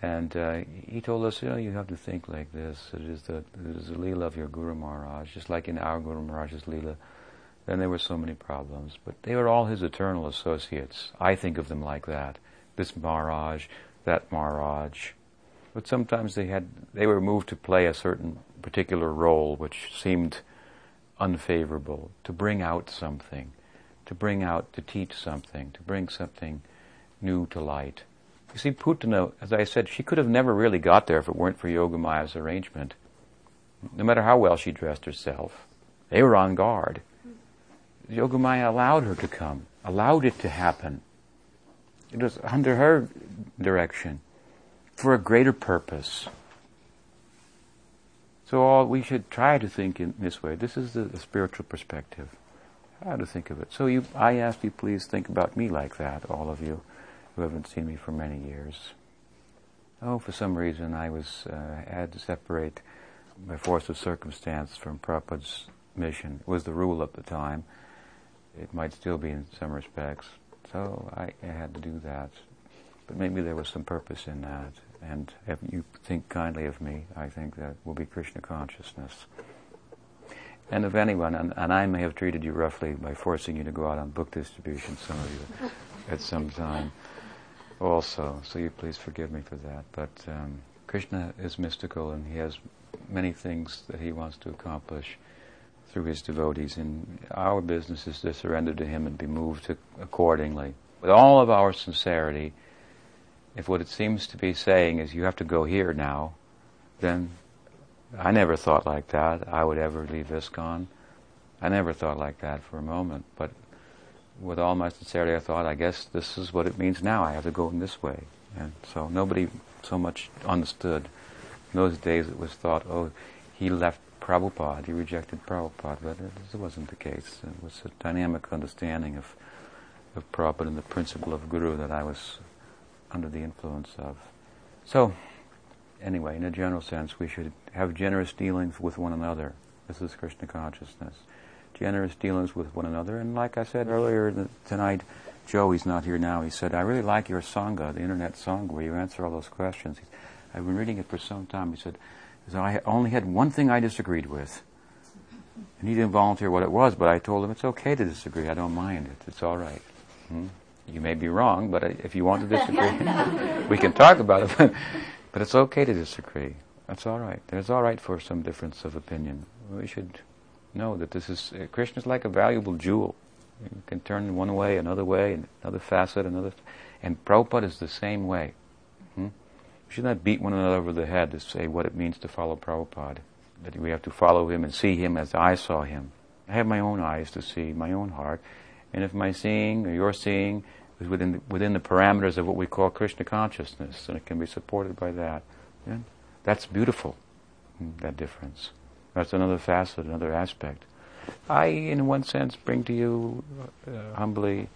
And uh, he told us, you know, you have to think like this. It is the, it is the Leela of your Guru Maharaj, just like in our Guru Maharaj's Leela. Then there were so many problems, but they were all his eternal associates. I think of them like that. This Maharaj, that Maharaj. But sometimes they had, they were moved to play a certain particular role which seemed unfavorable, to bring out something, to bring out, to teach something, to bring something new to light. You see, Putana, as I said, she could have never really got there if it weren't for Yogamaya's arrangement. No matter how well she dressed herself, they were on guard. Yogamaya allowed her to come, allowed it to happen. It was under her direction, for a greater purpose. So all we should try to think in this way. This is the, the spiritual perspective, how to think of it. So you, I ask you, please think about me like that, all of you who haven't seen me for many years. Oh, for some reason I was uh, had to separate by force of circumstance from Prabhupada's mission. It was the rule at the time. It might still be in some respects. So I, I had to do that. But maybe there was some purpose in that. And if you think kindly of me, I think that will be Krishna consciousness. And if anyone, and, and I may have treated you roughly by forcing you to go out on book distribution, some of you, at some time also. So you please forgive me for that. But um, Krishna is mystical, and he has many things that he wants to accomplish through his devotees. And our business is to surrender to him and be moved accordingly. With all of our sincerity, if what it seems to be saying is you have to go here now, then I never thought like that I would ever leave ISKCON. I never thought like that for a moment. But with all my sincerity, I thought, I guess this is what it means now. I have to go in this way. And so nobody so much understood. In those days it was thought, oh, he left Prabhupada, he rejected Prabhupada. But this wasn't the case. It was a dynamic understanding of, of Prabhupada and the principle of Guru that I was under the influence of. So, anyway, in a general sense, we should have generous dealings with one another. This is Krishna consciousness. Generous dealings with one another. And like I said earlier tonight, Joey's not here now, he said, I really like your Sangha, the internet Sangha, where you answer all those questions. He, I've been reading it for some time. He said, I only had one thing I disagreed with. And he didn't volunteer what it was, but I told him, it's okay to disagree, I don't mind it, it's all right. Hmm? You may be wrong, but if you want to disagree, we can talk about it. But it's okay to disagree. That's all right. There's all right for some difference of opinion. We should know that this is, uh, Krishna's like a valuable jewel. You can turn one way, another way, another facet, another. And Prabhupada is the same way. Hmm? We should not beat one another over the head to say what it means to follow Prabhupada. That we have to follow him and see him as I saw him. I have my own eyes to see, my own heart. And if my seeing or your seeing is within the, within the parameters of what we call Krishna consciousness, and it can be supported by that, then that's beautiful, that difference. That's another facet, another aspect. I, in one sense, bring to you uh, humbly,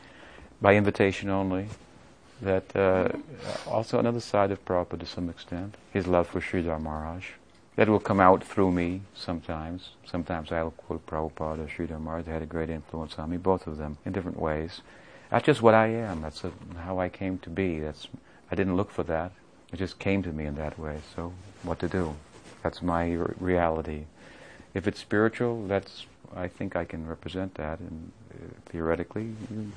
by invitation only, that uh, also another side of Prabhupada to some extent, his love for Sridhar Maharaj, that will come out through me sometimes. Sometimes I'll quote Prabhupada or Sridhar Maharaj. They had a great influence on me, both of them, in different ways. That's just what I am. That's a, how I came to be. That's, I didn't look for that. It just came to me in that way. So what to do? That's my r- reality. If it's spiritual, that's, I think I can represent that. And uh, theoretically, you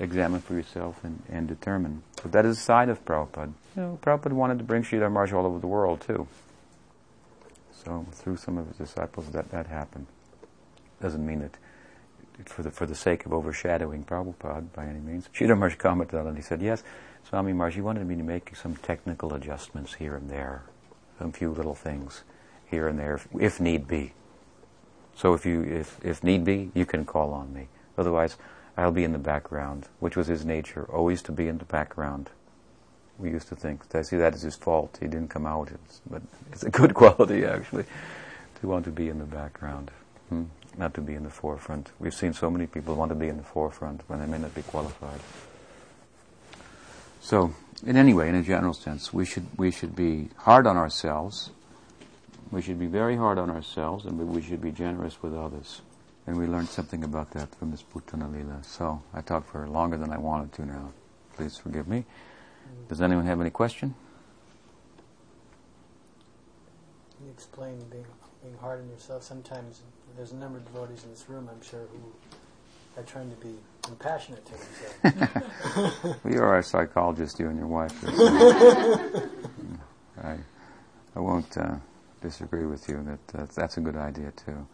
examine for yourself and, and determine. But that is a side of Prabhupada. You know, Prabhupada wanted to bring Sridhar Maharaj all over the world, too. So through some of his disciples, that, that happened. Doesn't mean that it's for the for the sake of overshadowing Prabhupada by any means. Sridhar Maharaj commented on it, and he said, yes, Swami Maharaj, he wanted me to make some technical adjustments here and there, some few little things here and there, if, if need be. So if you if, if need be, you can call on me. Otherwise, I'll be in the background, which was his nature, always to be in the background. We used to think, I see that as his fault, he didn't come out, it's, but it's a good quality actually, to want to be in the background, hmm? Not to be in the forefront. We've seen so many people want to be in the forefront when they may not be qualified. So, in any way, in a general sense, we should we should be hard on ourselves, we should be very hard on ourselves, and we should be generous with others. And we learned something about that from this Putana Lila. So I talked for longer than I wanted to now. Please forgive me. Does anyone have any question? You explained being, being hard on yourself. Sometimes there's a number of devotees in this room, I'm sure, who are trying to be compassionate to themselves. Well, you're our psychologist, you and your wife. I, I won't uh, disagree with you that uh, that's a good idea too.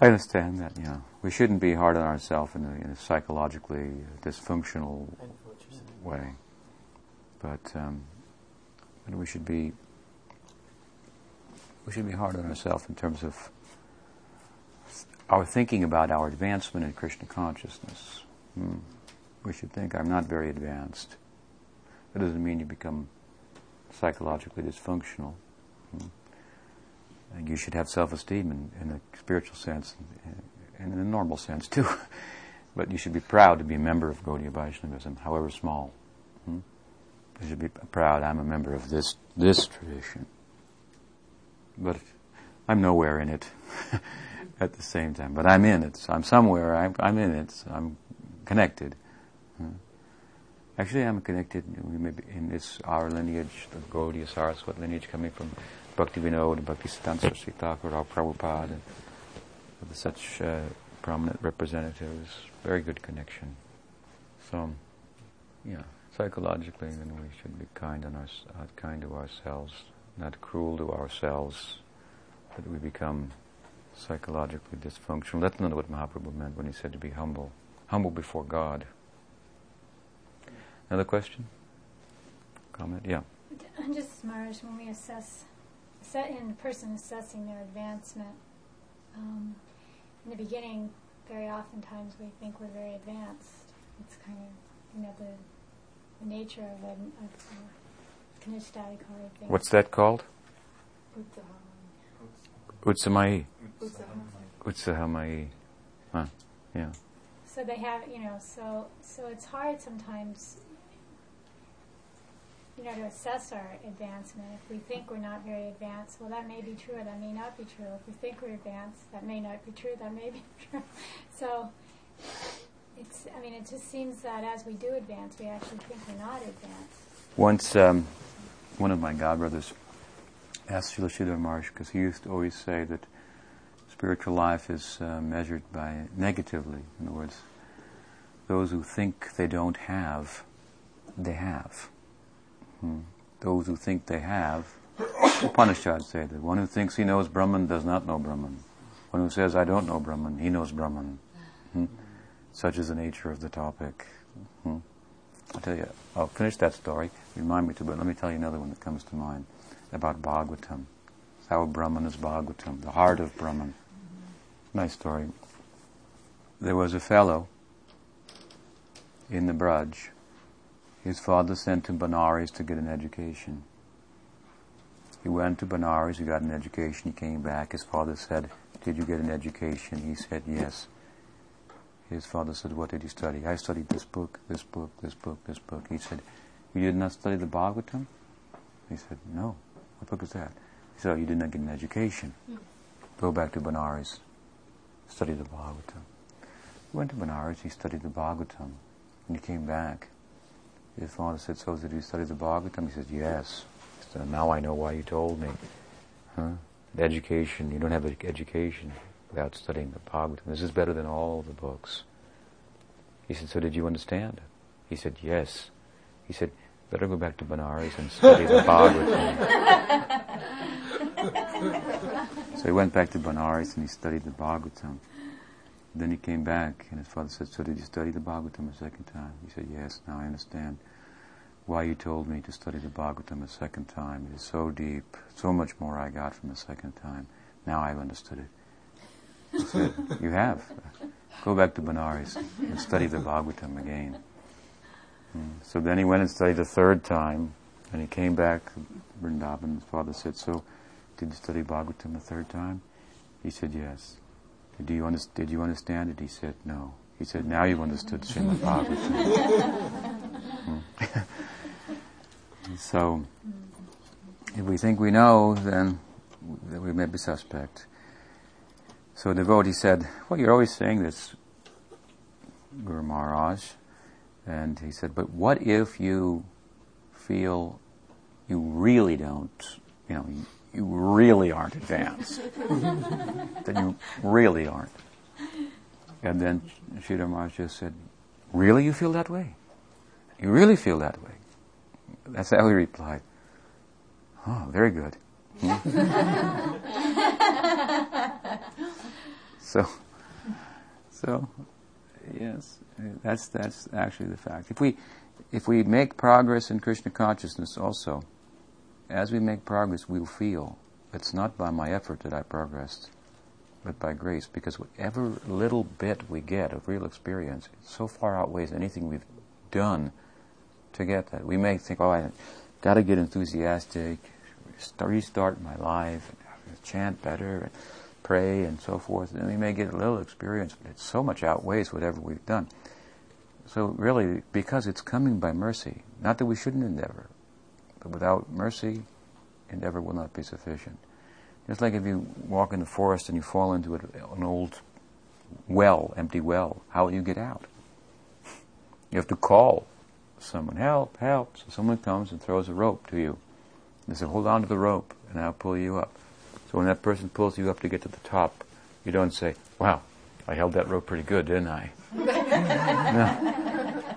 I understand that, yeah. We shouldn't be hard on ourselves in, in a psychologically dysfunctional way. But um, we should be we should be hard on ourselves in terms of our thinking about our advancement in Krishna consciousness. Hmm. We should think, I'm not very advanced. That doesn't mean you become psychologically dysfunctional. Hmm. You should have self-esteem in, in a spiritual sense and in a normal sense too. But you should be proud to be a member of Gaudiya Vaishnavism, however small. Hmm? You should be proud, I'm a member of this this tradition. But I'm nowhere in it at the same time. But I'm in it. So I'm somewhere. I'm, I'm in it. So I'm connected. Hmm? Actually, I'm connected maybe in this, our lineage, the Gaudiya Saraswat lineage coming from Bhaktivinoda and Bhaktisiddhanta Saraswati Thakur, Prabhupada, and such uh, prominent representatives. Very good connection. So, yeah, psychologically, then we should be kind on our, kind to ourselves, not cruel to ourselves, that we become psychologically dysfunctional. That's not what Mahaprabhu meant when he said to be humble, humble before God. Another question? Comment? Yeah. I'm just, Maharaj, when we assess. Set in the person assessing their advancement. Um, in the beginning, very oftentimes we think we're very advanced. It's kind of, you know, the, the nature of a Kanishtaikari thing. What's that called? Utsamai. Utsamai. Huh. Yeah. So they have, you know, so so it's hard sometimes, you know, to assess our advancement. If we think we're not very advanced, well, that may be true or that may not be true. If we think we're advanced, that may not be true, that may be true. So, it's. I mean, it just seems that as we do advance, we actually think we're not advanced. Once, um, one of my godbrothers asked Srila Sridhar Maharaj, because he used to always say that spiritual life is uh, measured by negatively. In other words, those who think they don't have, they have. Hmm. Those who think they have, Upanishads say that one who thinks he knows Brahman does not know Brahman. One who says, I don't know Brahman, he knows Brahman. Hmm. Such is the nature of the topic. Hmm. I'll tell you, I'll finish that story, remind me to, but let me tell you another one that comes to mind about Bhagavatam. How Brahman is Bhagavatam, the heart of Brahman. Nice story. There was a fellow in the Braj. His father sent him to Benares to get an education. He went to Benares, he got an education, he came back. His father said, did you get an education? He said, yes. His father said, what did you study? I studied this book, this book, this book, this book. He said, you did not study the Bhagavatam? He said, no. What book is that? He said, oh, you did not get an education. Go back to Benares, study the Bhagavatam. He went to Benares, he studied the Bhagavatam, and he came back. His father said, so did you study the Bhagavatam? He said, yes. So now I know why you told me. Huh? The education, you don't have education without studying the Bhagavatam. This is better than all the books. He said, so did you understand? He said, yes. He said, better go back to Benares and study the Bhagavatam. So he went back to Benares and he studied the Bhagavatam. Then he came back, and his father said, so did you study the Bhagavatam a second time? He said, yes, now I understand why you told me to study the Bhagavatam a second time. It is so deep, so much more I got from the second time. Now I've understood it. He said, you have. Go back to Benares and study the Bhagavatam again. Mm. So then he went and studied the third time, and he came back, Vrindavan, his father said, so did you study Bhagavatam the third time? He said, yes. Do you underst- did you understand it? He said, no. He said, now you understood Srimad Bhagavatam. So, if we think we know, then we may be suspect. So a devotee said, well, you're always saying this, Guru Maharaj. And he said, but what if you feel you really don't, you know, you, you really aren't advanced? Then you really aren't. And then Sridhar Maharaj just said, really you feel that way? You really feel that way? That's how he replied. Oh, very good. Hmm? So, so, yes, that's that's actually the fact. If we, if we make progress in Krishna consciousness, also, as we make progress, we will feel it's not by my effort that I progressed, but by grace. Because whatever little bit we get of real experience, it so far outweighs anything we've done to get that. We may think, oh, I got to get enthusiastic, restart my life, chant better, and pray and so forth, and we may get a little experience, but it so much outweighs whatever we've done. So really, because it's coming by mercy, not that we shouldn't endeavor, but without mercy, endeavor will not be sufficient. Just like if you walk in the forest and you fall into an old well, empty well, how will you get out? You have to call someone, help, help. So someone comes and throws a rope to you. They say, hold on to the rope and I'll pull you up. So when that person pulls you up to get to the top, you don't say, wow, I held that rope pretty good, didn't I? No.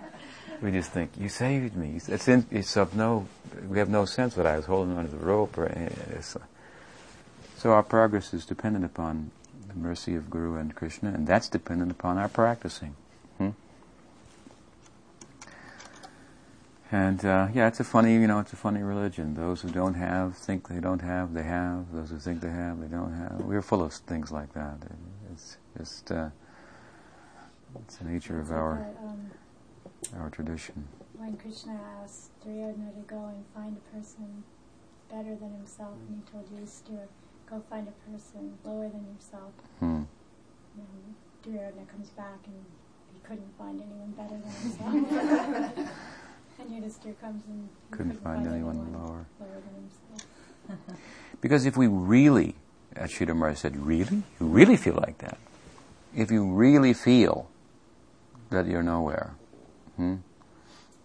We just think, you saved me. It's, in, it's of no, we have no sense that I was holding onto the rope. Or, uh, so our progress is dependent upon the mercy of Guru and Krishna, and that's dependent upon our practicing. Hmm? And uh, yeah, it's a funny, you know, it's a funny religion. Those who don't have think they don't have, they have. Those who think they have, they don't have. We're full of things like that. It's just uh, it's the nature of our our tradition. When Krishna asked Duryodhana to go and find a person better than himself, and he told Yudhisthira, "Go find a person lower than yourself." Hmm. And Duryodhana comes back and he couldn't find anyone better than himself. And Yudhisthira comes and couldn't, couldn't find, find anyone, anyone lower. lower than himself. Because if we really, as Sridhar Maharaj said, really? You really feel like that? If you really feel that you're nowhere, hmm,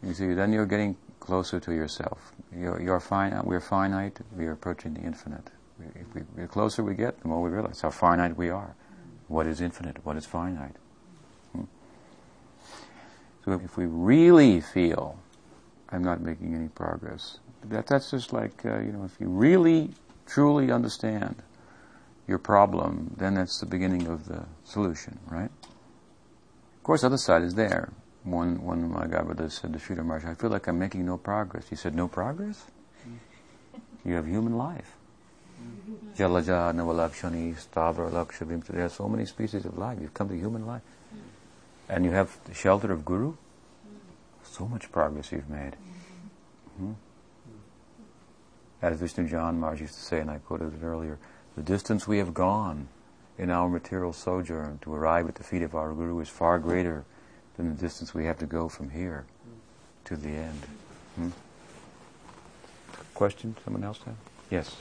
you see, then you're getting closer to yourself. You're, you're finite, we're finite, we're approaching the infinite. We, if we, the closer we get, the more we realize how finite we are. What is infinite? What is finite? Hmm. So if we really feel I'm not making any progress. That that's just like uh, you know, if you really, truly understand your problem, then that's the beginning of the solution, right? Of course, the other side is there. One one of my godbrothers said to Sridhar Maharaj, "I feel like I'm making no progress." He said, "No progress? You have human life. Jalaja, Navalakshani, Stavra, Lakshavim. There are so many species of life. You've come to human life, and you have the shelter of Guru." So much progress you've made. Mm-hmm. As Vishnu Jaan Maharaj used to say, and I quoted it earlier, the distance we have gone in our material sojourn to arrive at the feet of our Guru is far greater than the distance we have to go from here to the end. Hmm? Question? Someone else have? Yes.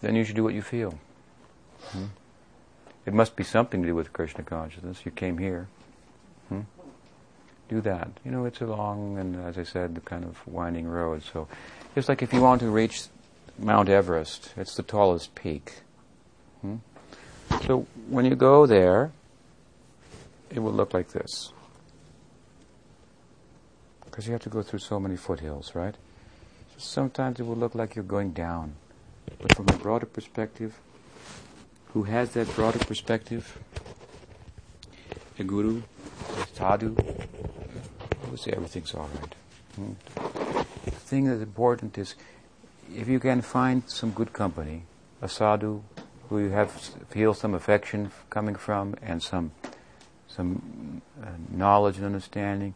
Then you should do what you feel. Hmm? It must be something to do with Krishna consciousness. You came here. Hmm? Do that. You know, it's a long and, as I said, the kind of winding road. So, just like if you want to reach Mount Everest, it's the tallest peak. Hmm? So, when you go there, it will look like this. Because you have to go through so many foothills, right? So sometimes it will look like you're going down. But from a broader perspective, who has that broader perspective the guru, the sadhu, I would say everything's all right. Hmm? The thing that's important is, if you can find some good company, a sadhu who you have feel some affection coming from and some some uh, knowledge and understanding,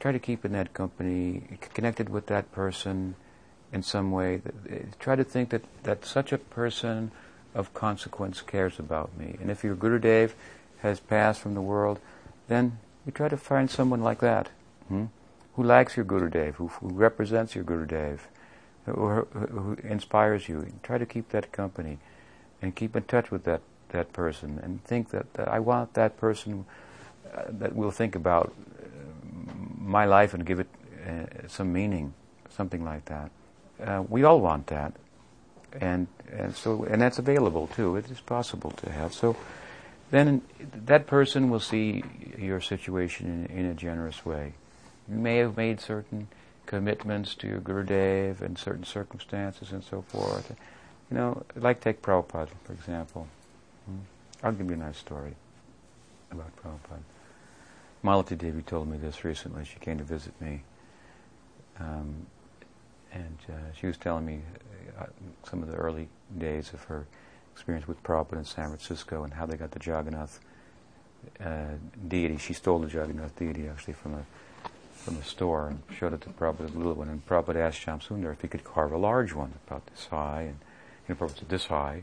try to keep in that company, connected with that person in some way. Try to think that, that such a person of consequence cares about me. And if your Gurudev has passed from the world, then you try to find someone like that, hmm? who likes your Gurudev, who, who represents your Gurudev, or who, who inspires you. And try to keep that company and keep in touch with that, that person, and think that, that I want that person uh, that will think about uh, my life and give it uh, some meaning, something like that. Uh, we all want that, and and so and that's available too. It is possible to have. So then that person will see your situation in, in a generous way. You may have made certain commitments to your Gurudev in certain circumstances and so forth. You know, like take Prabhupada, for example. I'll give you a nice story about Prabhupada. Malati Devi told me this recently. She came to visit me. Um, and uh, she was telling me uh, some of the early days of her experience with Prabhupada in San Francisco and how they got the Jagannath uh, deity. She stole the Jagannath deity, actually, from a from a store and showed it to Prabhupada, the little one. And Prabhupada asked Shamsundar if he could carve a large one about this high. And you know, Prabhupada said, this high.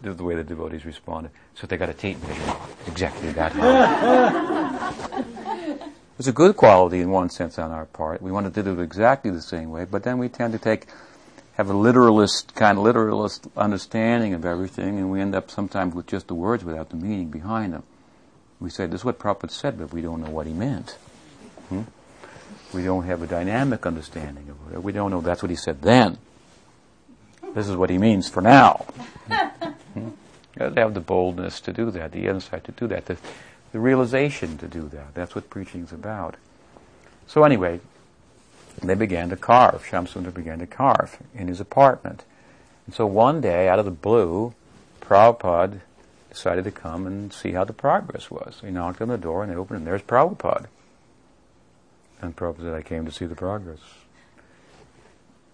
This is the way the devotees responded. So they got a tape measure. Exactly that high. It's a good quality in one sense on our part. We want to do it exactly the same way, but then we tend to take, have a literalist, kind of literalist understanding of everything, and we end up sometimes with just the words without the meaning behind them. We say, this is what Prabhupada said, but we don't know what he meant. Hmm? We don't have a dynamic understanding of it. We don't know that's what he said then. This is what he means for now. Hmm? You have to have the boldness to do that, the insight to do that, the, the realization to do that. That's what preaching is about. So anyway, they began to carve. Shamsundar began to carve in his apartment. And so one day, out of the blue, Prabhupada decided to come and see how the progress was. So he knocked on the door and they opened and there's Prabhupada. And Prabhupada said, I came to see the progress.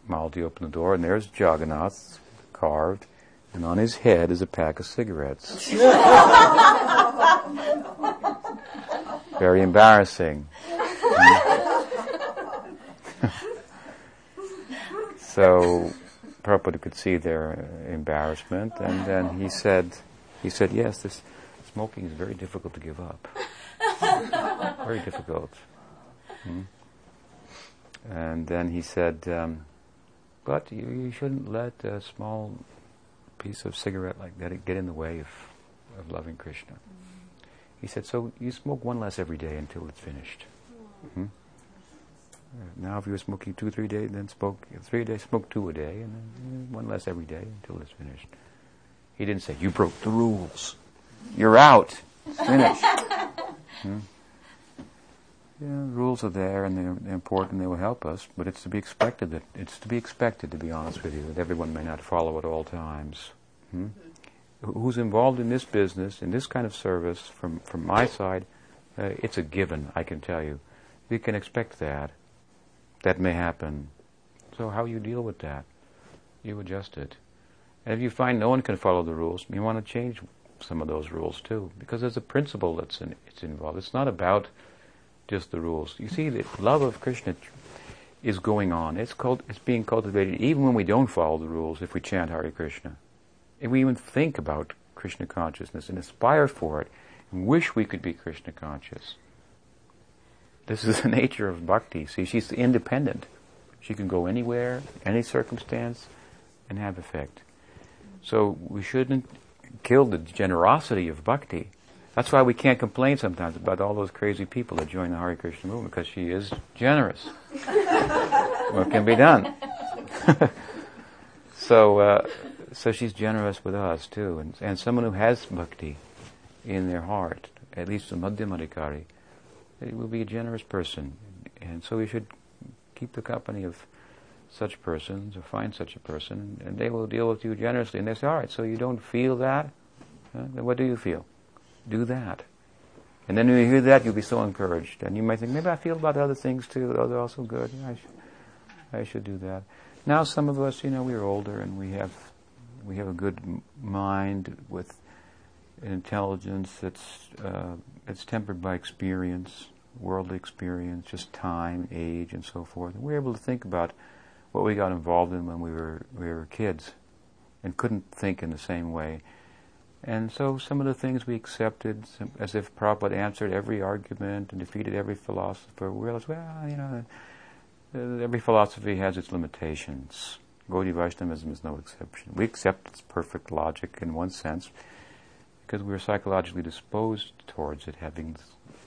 Malati opened the door and there's Jagannath carved, and on his head is a pack of cigarettes. Very embarrassing. So Prabhupada could see their embarrassment, and then he said, he said, yes, this smoking is very difficult to give up. Very difficult. Hmm? And then he said, um, but you, you shouldn't let a small piece of cigarette like that get in the way of, of loving Krishna. He said, so you smoke one less every day until it's finished. Mm-hmm. Now if you were smoking two, three days, then smoke three days, smoke two a day, and then one less every day until it's finished. He didn't say, you broke the rules. You're out. It's finished. Hmm? Yeah, rules are there and they're, they're important, they will help us, but it's to be expected that, it's to be expected, to be honest with you, that everyone may not follow at all times. Hmm? Who's involved in this business, in this kind of service, from, from my side, uh, it's a given, I can tell you. You can expect that. That may happen. So how you deal with that? You adjust it. And if you find no one can follow the rules, you want to change some of those rules too, because there's a principle that's in, it's involved. It's not about just the rules. You see, the love of Krishna is going on. It's cult- it's being cultivated even when we don't follow the rules, if we chant Hare Krishna. If we even think about Krishna consciousness and aspire for it and wish we could be Krishna conscious. This is the nature of bhakti. See, she's independent. She can go anywhere, any circumstance, and have effect. So we shouldn't kill the generosity of bhakti. That's why we can't complain sometimes about all those crazy people that join the Hare Krishna movement, because she is generous. What can be done? So, uh, So she's generous with us too, and, and someone who has bhakti in their heart, at least the Madhyamadikari, it will be a generous person, and so we should keep the company of such persons, or find such a person, and they will deal with you generously. And they say, all right, so you don't feel that? Huh? Then what do you feel? Do that. And then when you hear that, you'll be so encouraged. And you might think, maybe I feel about other things too. Those are also good. I should, I should do that. Now some of us, you know, we're older and we have we have a good m- mind with an intelligence that's uh, it's tempered by experience, worldly experience, just time, age, and so forth. And we're able to think about what we got involved in when we were we were kids and couldn't think in the same way. And so some of the things we accepted, some, as if Prabhupada answered every argument and defeated every philosopher, we realized, well, you know, uh, every philosophy has its limitations. Gaudiya Vaishnavism is no exception. We accept its perfect logic in one sense because we are psychologically disposed towards it, having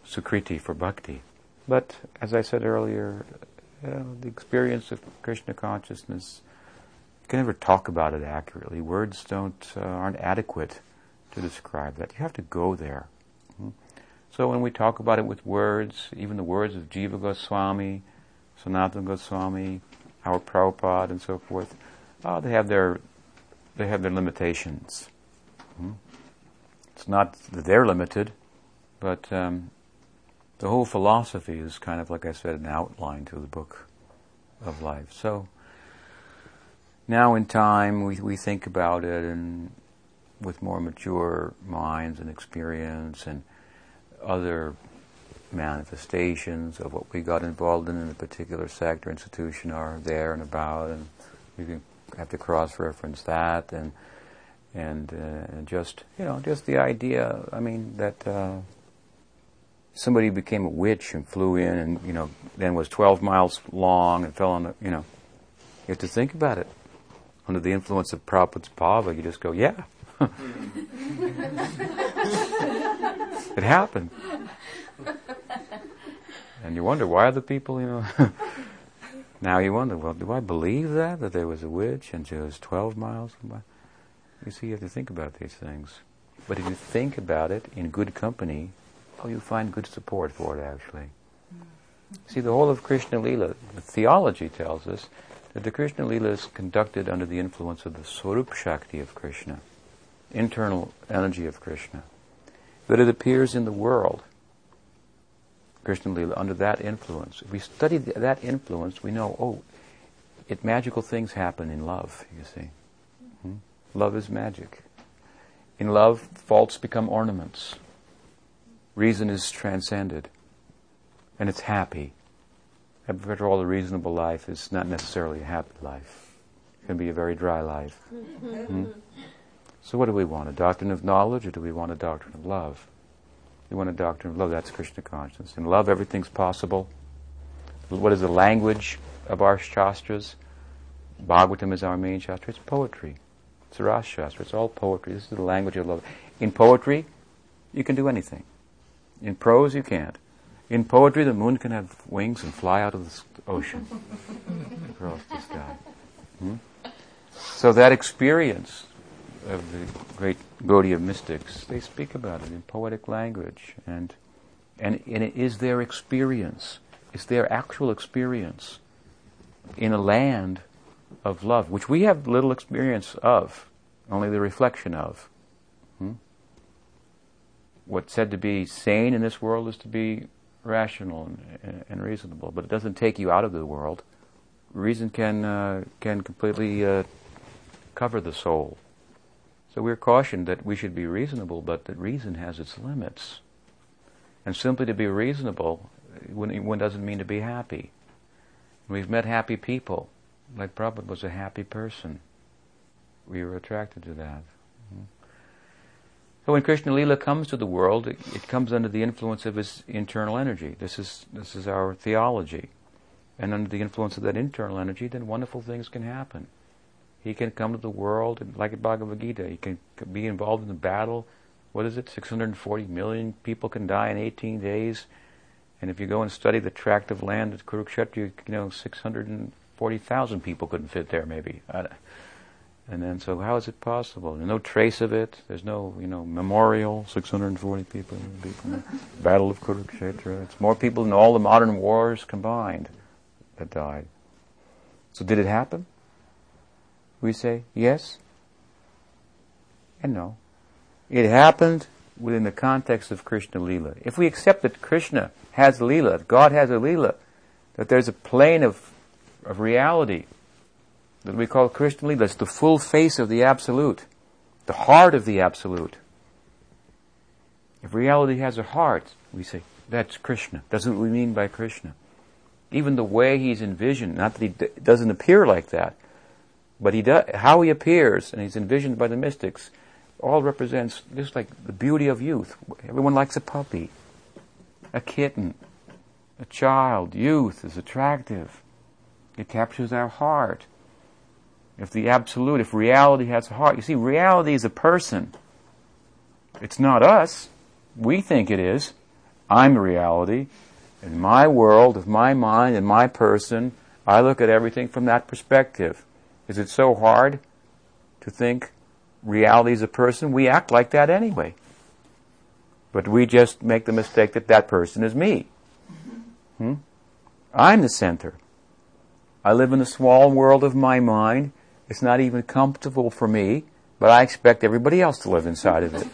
sukriti for bhakti. But, as I said earlier, uh, the experience of Krishna consciousness, you can never talk about it accurately. Words don't uh, aren't adequate to describe that. You have to go there. Mm-hmm. So when we talk about it with words, even the words of Jiva Goswami, Sanatana Goswami, our Prabhupada, and so forth, uh, they have their they have their limitations. Mm-hmm. It's not that they're limited, but um, the whole philosophy is kind of, like I said, an outline to the book of life. So now in time, we we think about it and with more mature minds and experience and other manifestations of what we got involved in in a particular sect or institution are there and about, and we can have to cross-reference that and and, uh, and just, you know, just the idea, I mean, that uh, somebody became a witch and flew in and, you know, then was twelve miles long and fell on the, you know, you have to think about it. Under the influence of Prabhupada's Bhava, you just go, yeah. It happened. And you wonder, why are the people, you know... Now you wonder, well, do I believe that? That there was a witch and she was twelve miles? You see, you have to think about these things. But if you think about it in good company, oh, you find good support for it, actually. See, the whole of Krishna Leela, the theology tells us, that the Krishna Leela is conducted under the influence of the Swarup Shakti of Krishna, internal energy of Krishna. That it appears in the world, Krishna Leela, under that influence. If we study th- that influence, we know, oh, it magical things happen in love, you see. Hmm? Love is magic. In love, faults become ornaments. Reason is transcended. And it's happy. After all, a reasonable life is not necessarily a happy life. It can be a very dry life. Hmm? So what do we want? A doctrine of knowledge, or do we want a doctrine of love? We want a doctrine of love. That's Krishna consciousness. In love, everything's possible. What is the language of our shastras? Bhagavatam is our main shastra. It's poetry. It's Rasa shastra. It's all poetry. This is the language of love. In poetry, you can do anything. In prose, you can't. In poetry, the moon can have wings and fly out of the ocean across the sky. Hmm? So that experience of the great Gaudiya mystics, they speak about it in poetic language, and and and it is their experience. It's their actual experience in a land of love, which we have little experience of, only the reflection of. Hmm? What's said to be sane in this world is to be rational and, and reasonable, but it doesn't take you out of the world. Reason can uh, can completely uh, cover the soul. So we're cautioned that we should be reasonable, but that reason has its limits. And simply to be reasonable, one doesn't mean to be happy. We've met happy people. Like Prabhupada was a happy person. We were attracted to that. Mm-hmm. So when Krishna Leela comes to the world, it, it comes under the influence of his internal energy. This is this is our theology. And under the influence of that internal energy, then wonderful things can happen. He can come to the world, and like in Bhagavad Gita, he can be involved in the battle. What is it? six hundred forty million people can die in eighteen days. And if you go and study the tract of land at Kurukshetra, you know, six hundred forty thousand people couldn't fit there, maybe. And then, so how is it possible? There's no trace of it. There's no, you know, memorial, six hundred forty people. people. Battle of Kurukshetra. It's more people than all the modern wars combined that died. So did it happen? We say yes and no. It happened within the context of Krishna Leela. If we accept that Krishna has Leela, that God has a Leela, that there's a plane of, of reality that we call Krishna Leela, that's the full face of the Absolute, the heart of the Absolute. If reality has a heart, we say, that's Krishna. That's what we mean by Krishna. Even the way he's envisioned, not that he d- doesn't appear like that, but he does, how he appears, and he's envisioned by the mystics, all represents just like the beauty of youth. Everyone likes a puppy, a kitten, a child. Youth is attractive. It captures our heart. If the absolute, if reality has a heart, you see, reality is a person. It's not us. We think it is. I'm reality. In my world, of my mind, in my person, I look at everything from that perspective. Is it so hard to think reality is a person? We act like that anyway. But we just make the mistake that that person is me. Hmm? I'm the center. I live in a small world of my mind. It's not even comfortable for me, but I expect everybody else to live inside of it.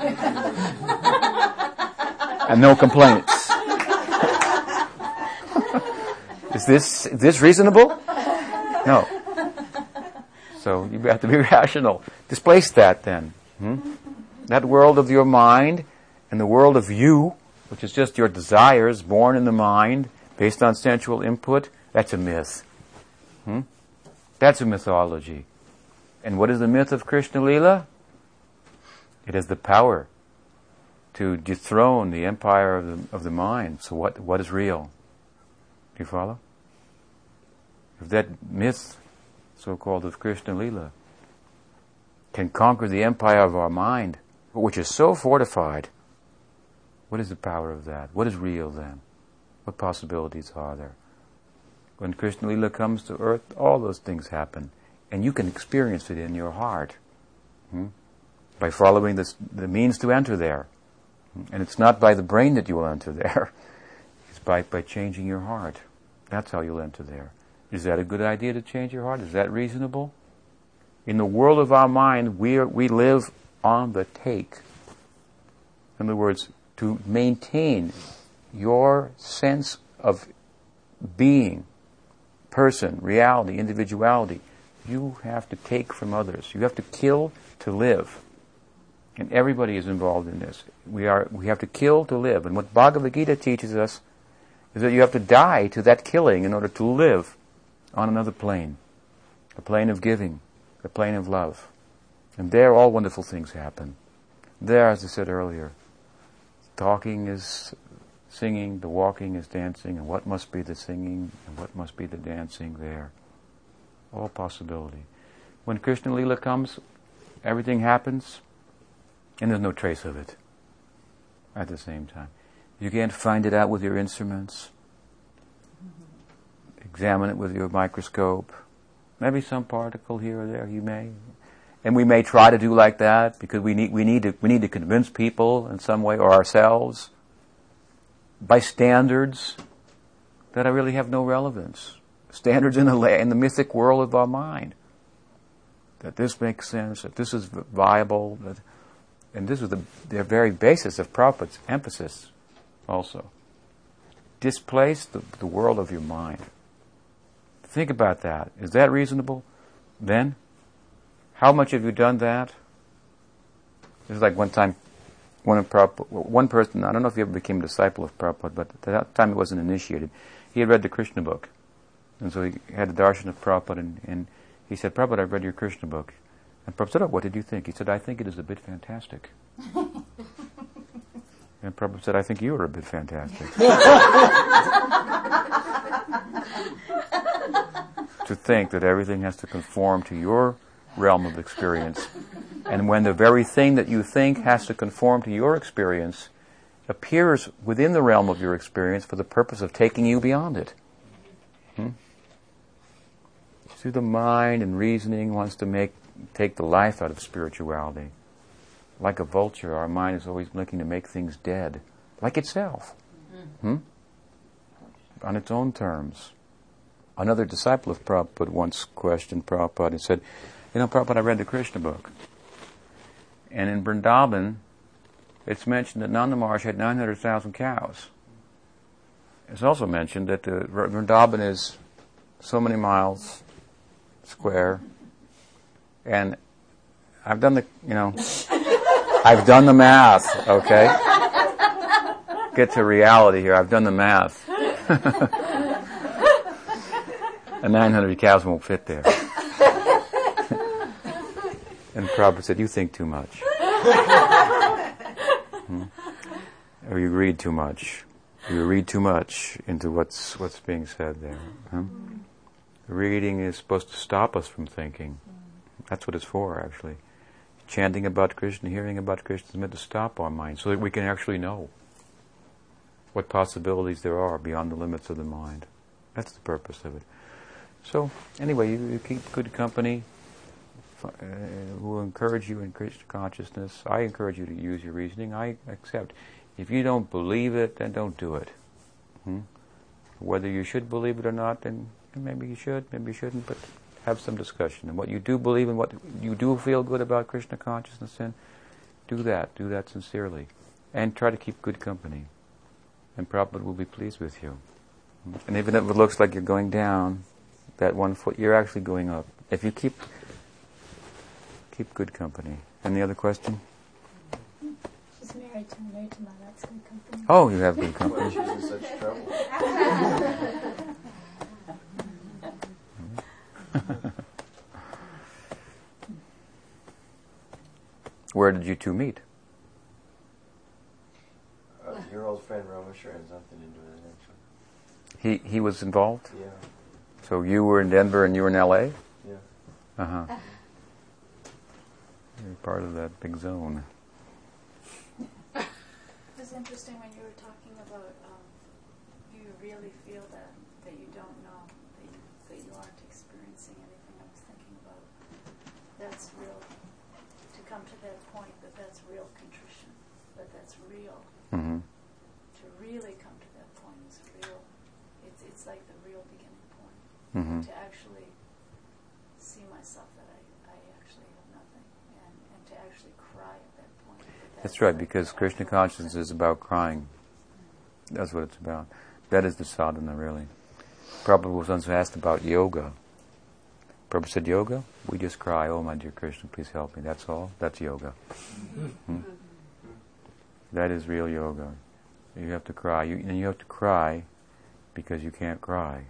And no complaints. Is this, is this reasonable? No. So you have to be rational. Displace that then. Hmm? That world of your mind and the world of you, which is just your desires born in the mind based on sensual input, that's a myth. Hmm? That's a mythology. And what is the myth of Krishna Leela? It has the power to dethrone the empire of the, of the mind. So what what is real? Do you follow? If that myth, so-called, of Krishna Leela, can conquer the empire of our mind, which is so fortified, what is the power of that? What is real then? What possibilities are there? When Krishna Leela comes to earth, all those things happen, and you can experience it in your heart hmm? by following this, the means to enter there. And it's not by the brain that you will enter there. It's by, by changing your heart. That's how you'll enter there. Is that a good idea to change your heart? Is that reasonable? In the world of our mind, we are, we live on the take. In other words, to maintain your sense of being, person, reality, individuality, you have to take from others. You have to kill to live. And everybody is involved in this. We are we have to kill to live. And what Bhagavad Gita teaches us is that you have to die to that killing in order to live on another plane, a plane of giving, a plane of love. And there all wonderful things happen. There, as I said earlier, talking is singing, the walking is dancing, and what must be the singing, and what must be the dancing there. All possibility. When Krishna Leela comes, everything happens, and there's no trace of it at the same time. You can't find it out with your instruments. Examine it with your microscope. Maybe some particle here or there you may, and we may try to do like that because we need we need to we need to convince people in some way or ourselves by standards that really have no relevance. Standards in the la- in the mythic world of our mind. That this makes sense. That this is viable. That, and this is the their very basis of Prabhupada's emphasis. Also, displace the, the world of your mind. Think about that. Is that reasonable? Then, how much have you done that? It was like one time, one of Prabhupada, one person, I don't know if he ever became a disciple of Prabhupada, but at that time he wasn't initiated. He had read the Krishna book. And so he had the darshan of Prabhupada, and, and he said, Prabhupada, I've read your Krishna book. And Prabhupada said, oh, what did you think? He said, I think it is a bit fantastic. And Prabhupada said, I think you are a bit fantastic. To think that everything has to conform to your realm of experience. And when the very thing that you think has to conform to your experience appears within the realm of your experience for the purpose of taking you beyond it. Hmm? See, the mind and reasoning wants to make take the life out of spirituality. Like a vulture, our mind is always looking to make things dead, like itself, mm-hmm. hmm? on its own terms. Another disciple of Prabhupada once questioned Prabhupada and said, you know, Prabhupada, I read the Krishna book. And in Vrindavan, it's mentioned that Nanda Maharaj had nine hundred thousand cows. It's also mentioned that the Vrindavan is so many miles square, and I've done the, you know, I've done the math, okay? Get to reality here. I've done the math. And nine hundred cows won't fit there. And Prabhupada said, you think too much. hmm? Or you read too much. You read too much into what's what's being said there. Huh? Reading is supposed to stop us from thinking. That's what it's for, actually. Chanting about Krishna, hearing about Krishna is meant to stop our mind so that we can actually know what possibilities there are beyond the limits of the mind. That's the purpose of it. So, anyway, you, you keep good company. Uh, we'll encourage you in Krishna consciousness. I encourage you to use your reasoning. I accept. If you don't believe it, then don't do it. Hmm? Whether you should believe it or not, then maybe you should, maybe you shouldn't, but have some discussion. And what you do believe and what you do feel good about Krishna consciousness in, do that. Do that sincerely. And try to keep good company. And Prabhupada will be pleased with you. And even if it looks like you're going down that one foot, you're actually going up. If you keep keep good company. Any other question? She's married to Naritama. That's good company. Oh, you have good company. She's in such trouble. Where did you two meet? Uh, your old friend Rameshwar had something to do with it, actually. He he was involved? Yeah. So you were in Denver and you were in L A? Yeah. Uh-huh. You're part of that big zone. It's interesting when you were talking about um, you really feel that, that you don't know, that you, that you aren't experiencing anything. I was thinking about that's real, to come to that point, that that's real contrition, that that's real. Mm-hmm. To really come to that point is real. It's, it's like the real beginning point. Mm-hmm. To actually see myself that I actually cry at that point. That's, that's right, because Krishna consciousness is about crying. That's what it's about. That is the sadhana, really. Prabhupada was once asked about yoga. Prabhupada said, yoga? We just cry, oh my dear Krishna, please help me. That's all? That's yoga. Hmm? That is real yoga. You have to cry. You, and you have to cry because you can't cry.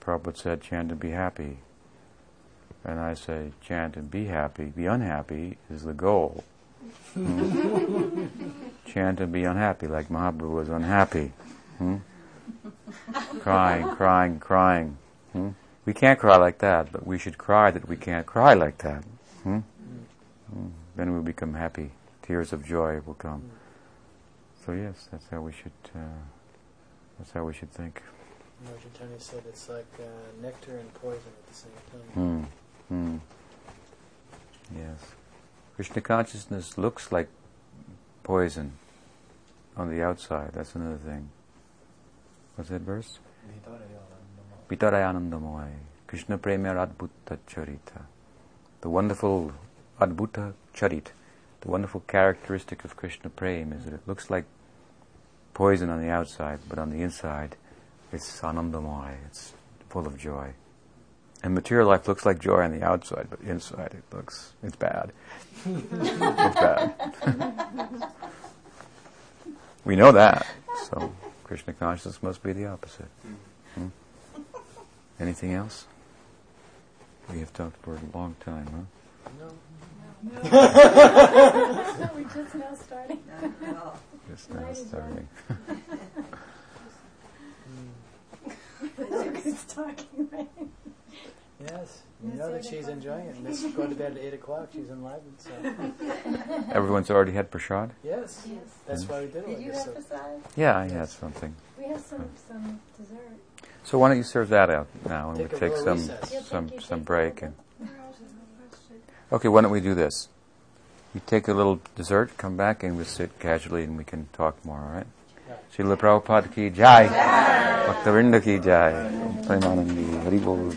Prabhupada said, chant and be happy. And I say, chant and be happy. Be unhappy is the goal. Hmm? Chant and be unhappy, like Mahaprabhu was unhappy. Hmm? Crying, crying, crying. Hmm? We can't cry like that, but we should cry that we can't cry like that. Hmm? Hmm. Then we'll become happy. Tears of joy will come. So yes, that's how we should. Uh, that's how we should think. Chaitanya said it's like uh, nectar and poison at the same time. Hmm. Mm. Yes. Krishna consciousness looks like poison on the outside. That's another thing. What's that verse? Vitarayanandamoy. Krishna Premya Adbhuta Charita. The wonderful Adbhuta Charit. The wonderful characteristic of Krishna Prem is that it looks like poison on the outside, but on the inside it's anandamoy. It's full of joy. And material life looks like joy on the outside, but inside it looks, it's bad. It's bad. We know that. So Krishna consciousness must be the opposite. Hmm? Anything else? We have talked for a long time, huh? No. No. No, we're just now starting. Not at all. Just now starting. She's talking, right? Yes, you know that she's enjoying it. Miss going to bed at eight o'clock. She's enlightened. So. Everyone's already had prasad. Yes, yes. That's why we did it. Did like you have so. Prasad? Yeah, I yes. had something. We have some some dessert. So why don't you serve that out now, and take we'll take some recess. some some, you, some break and. Okay, why don't we do this? You take a little dessert, come back, and we'll sit casually, and we can talk more. All right. Srila Prabhupada ki jai, Bhaktivinoda ki jai, Premanandi, Haribol.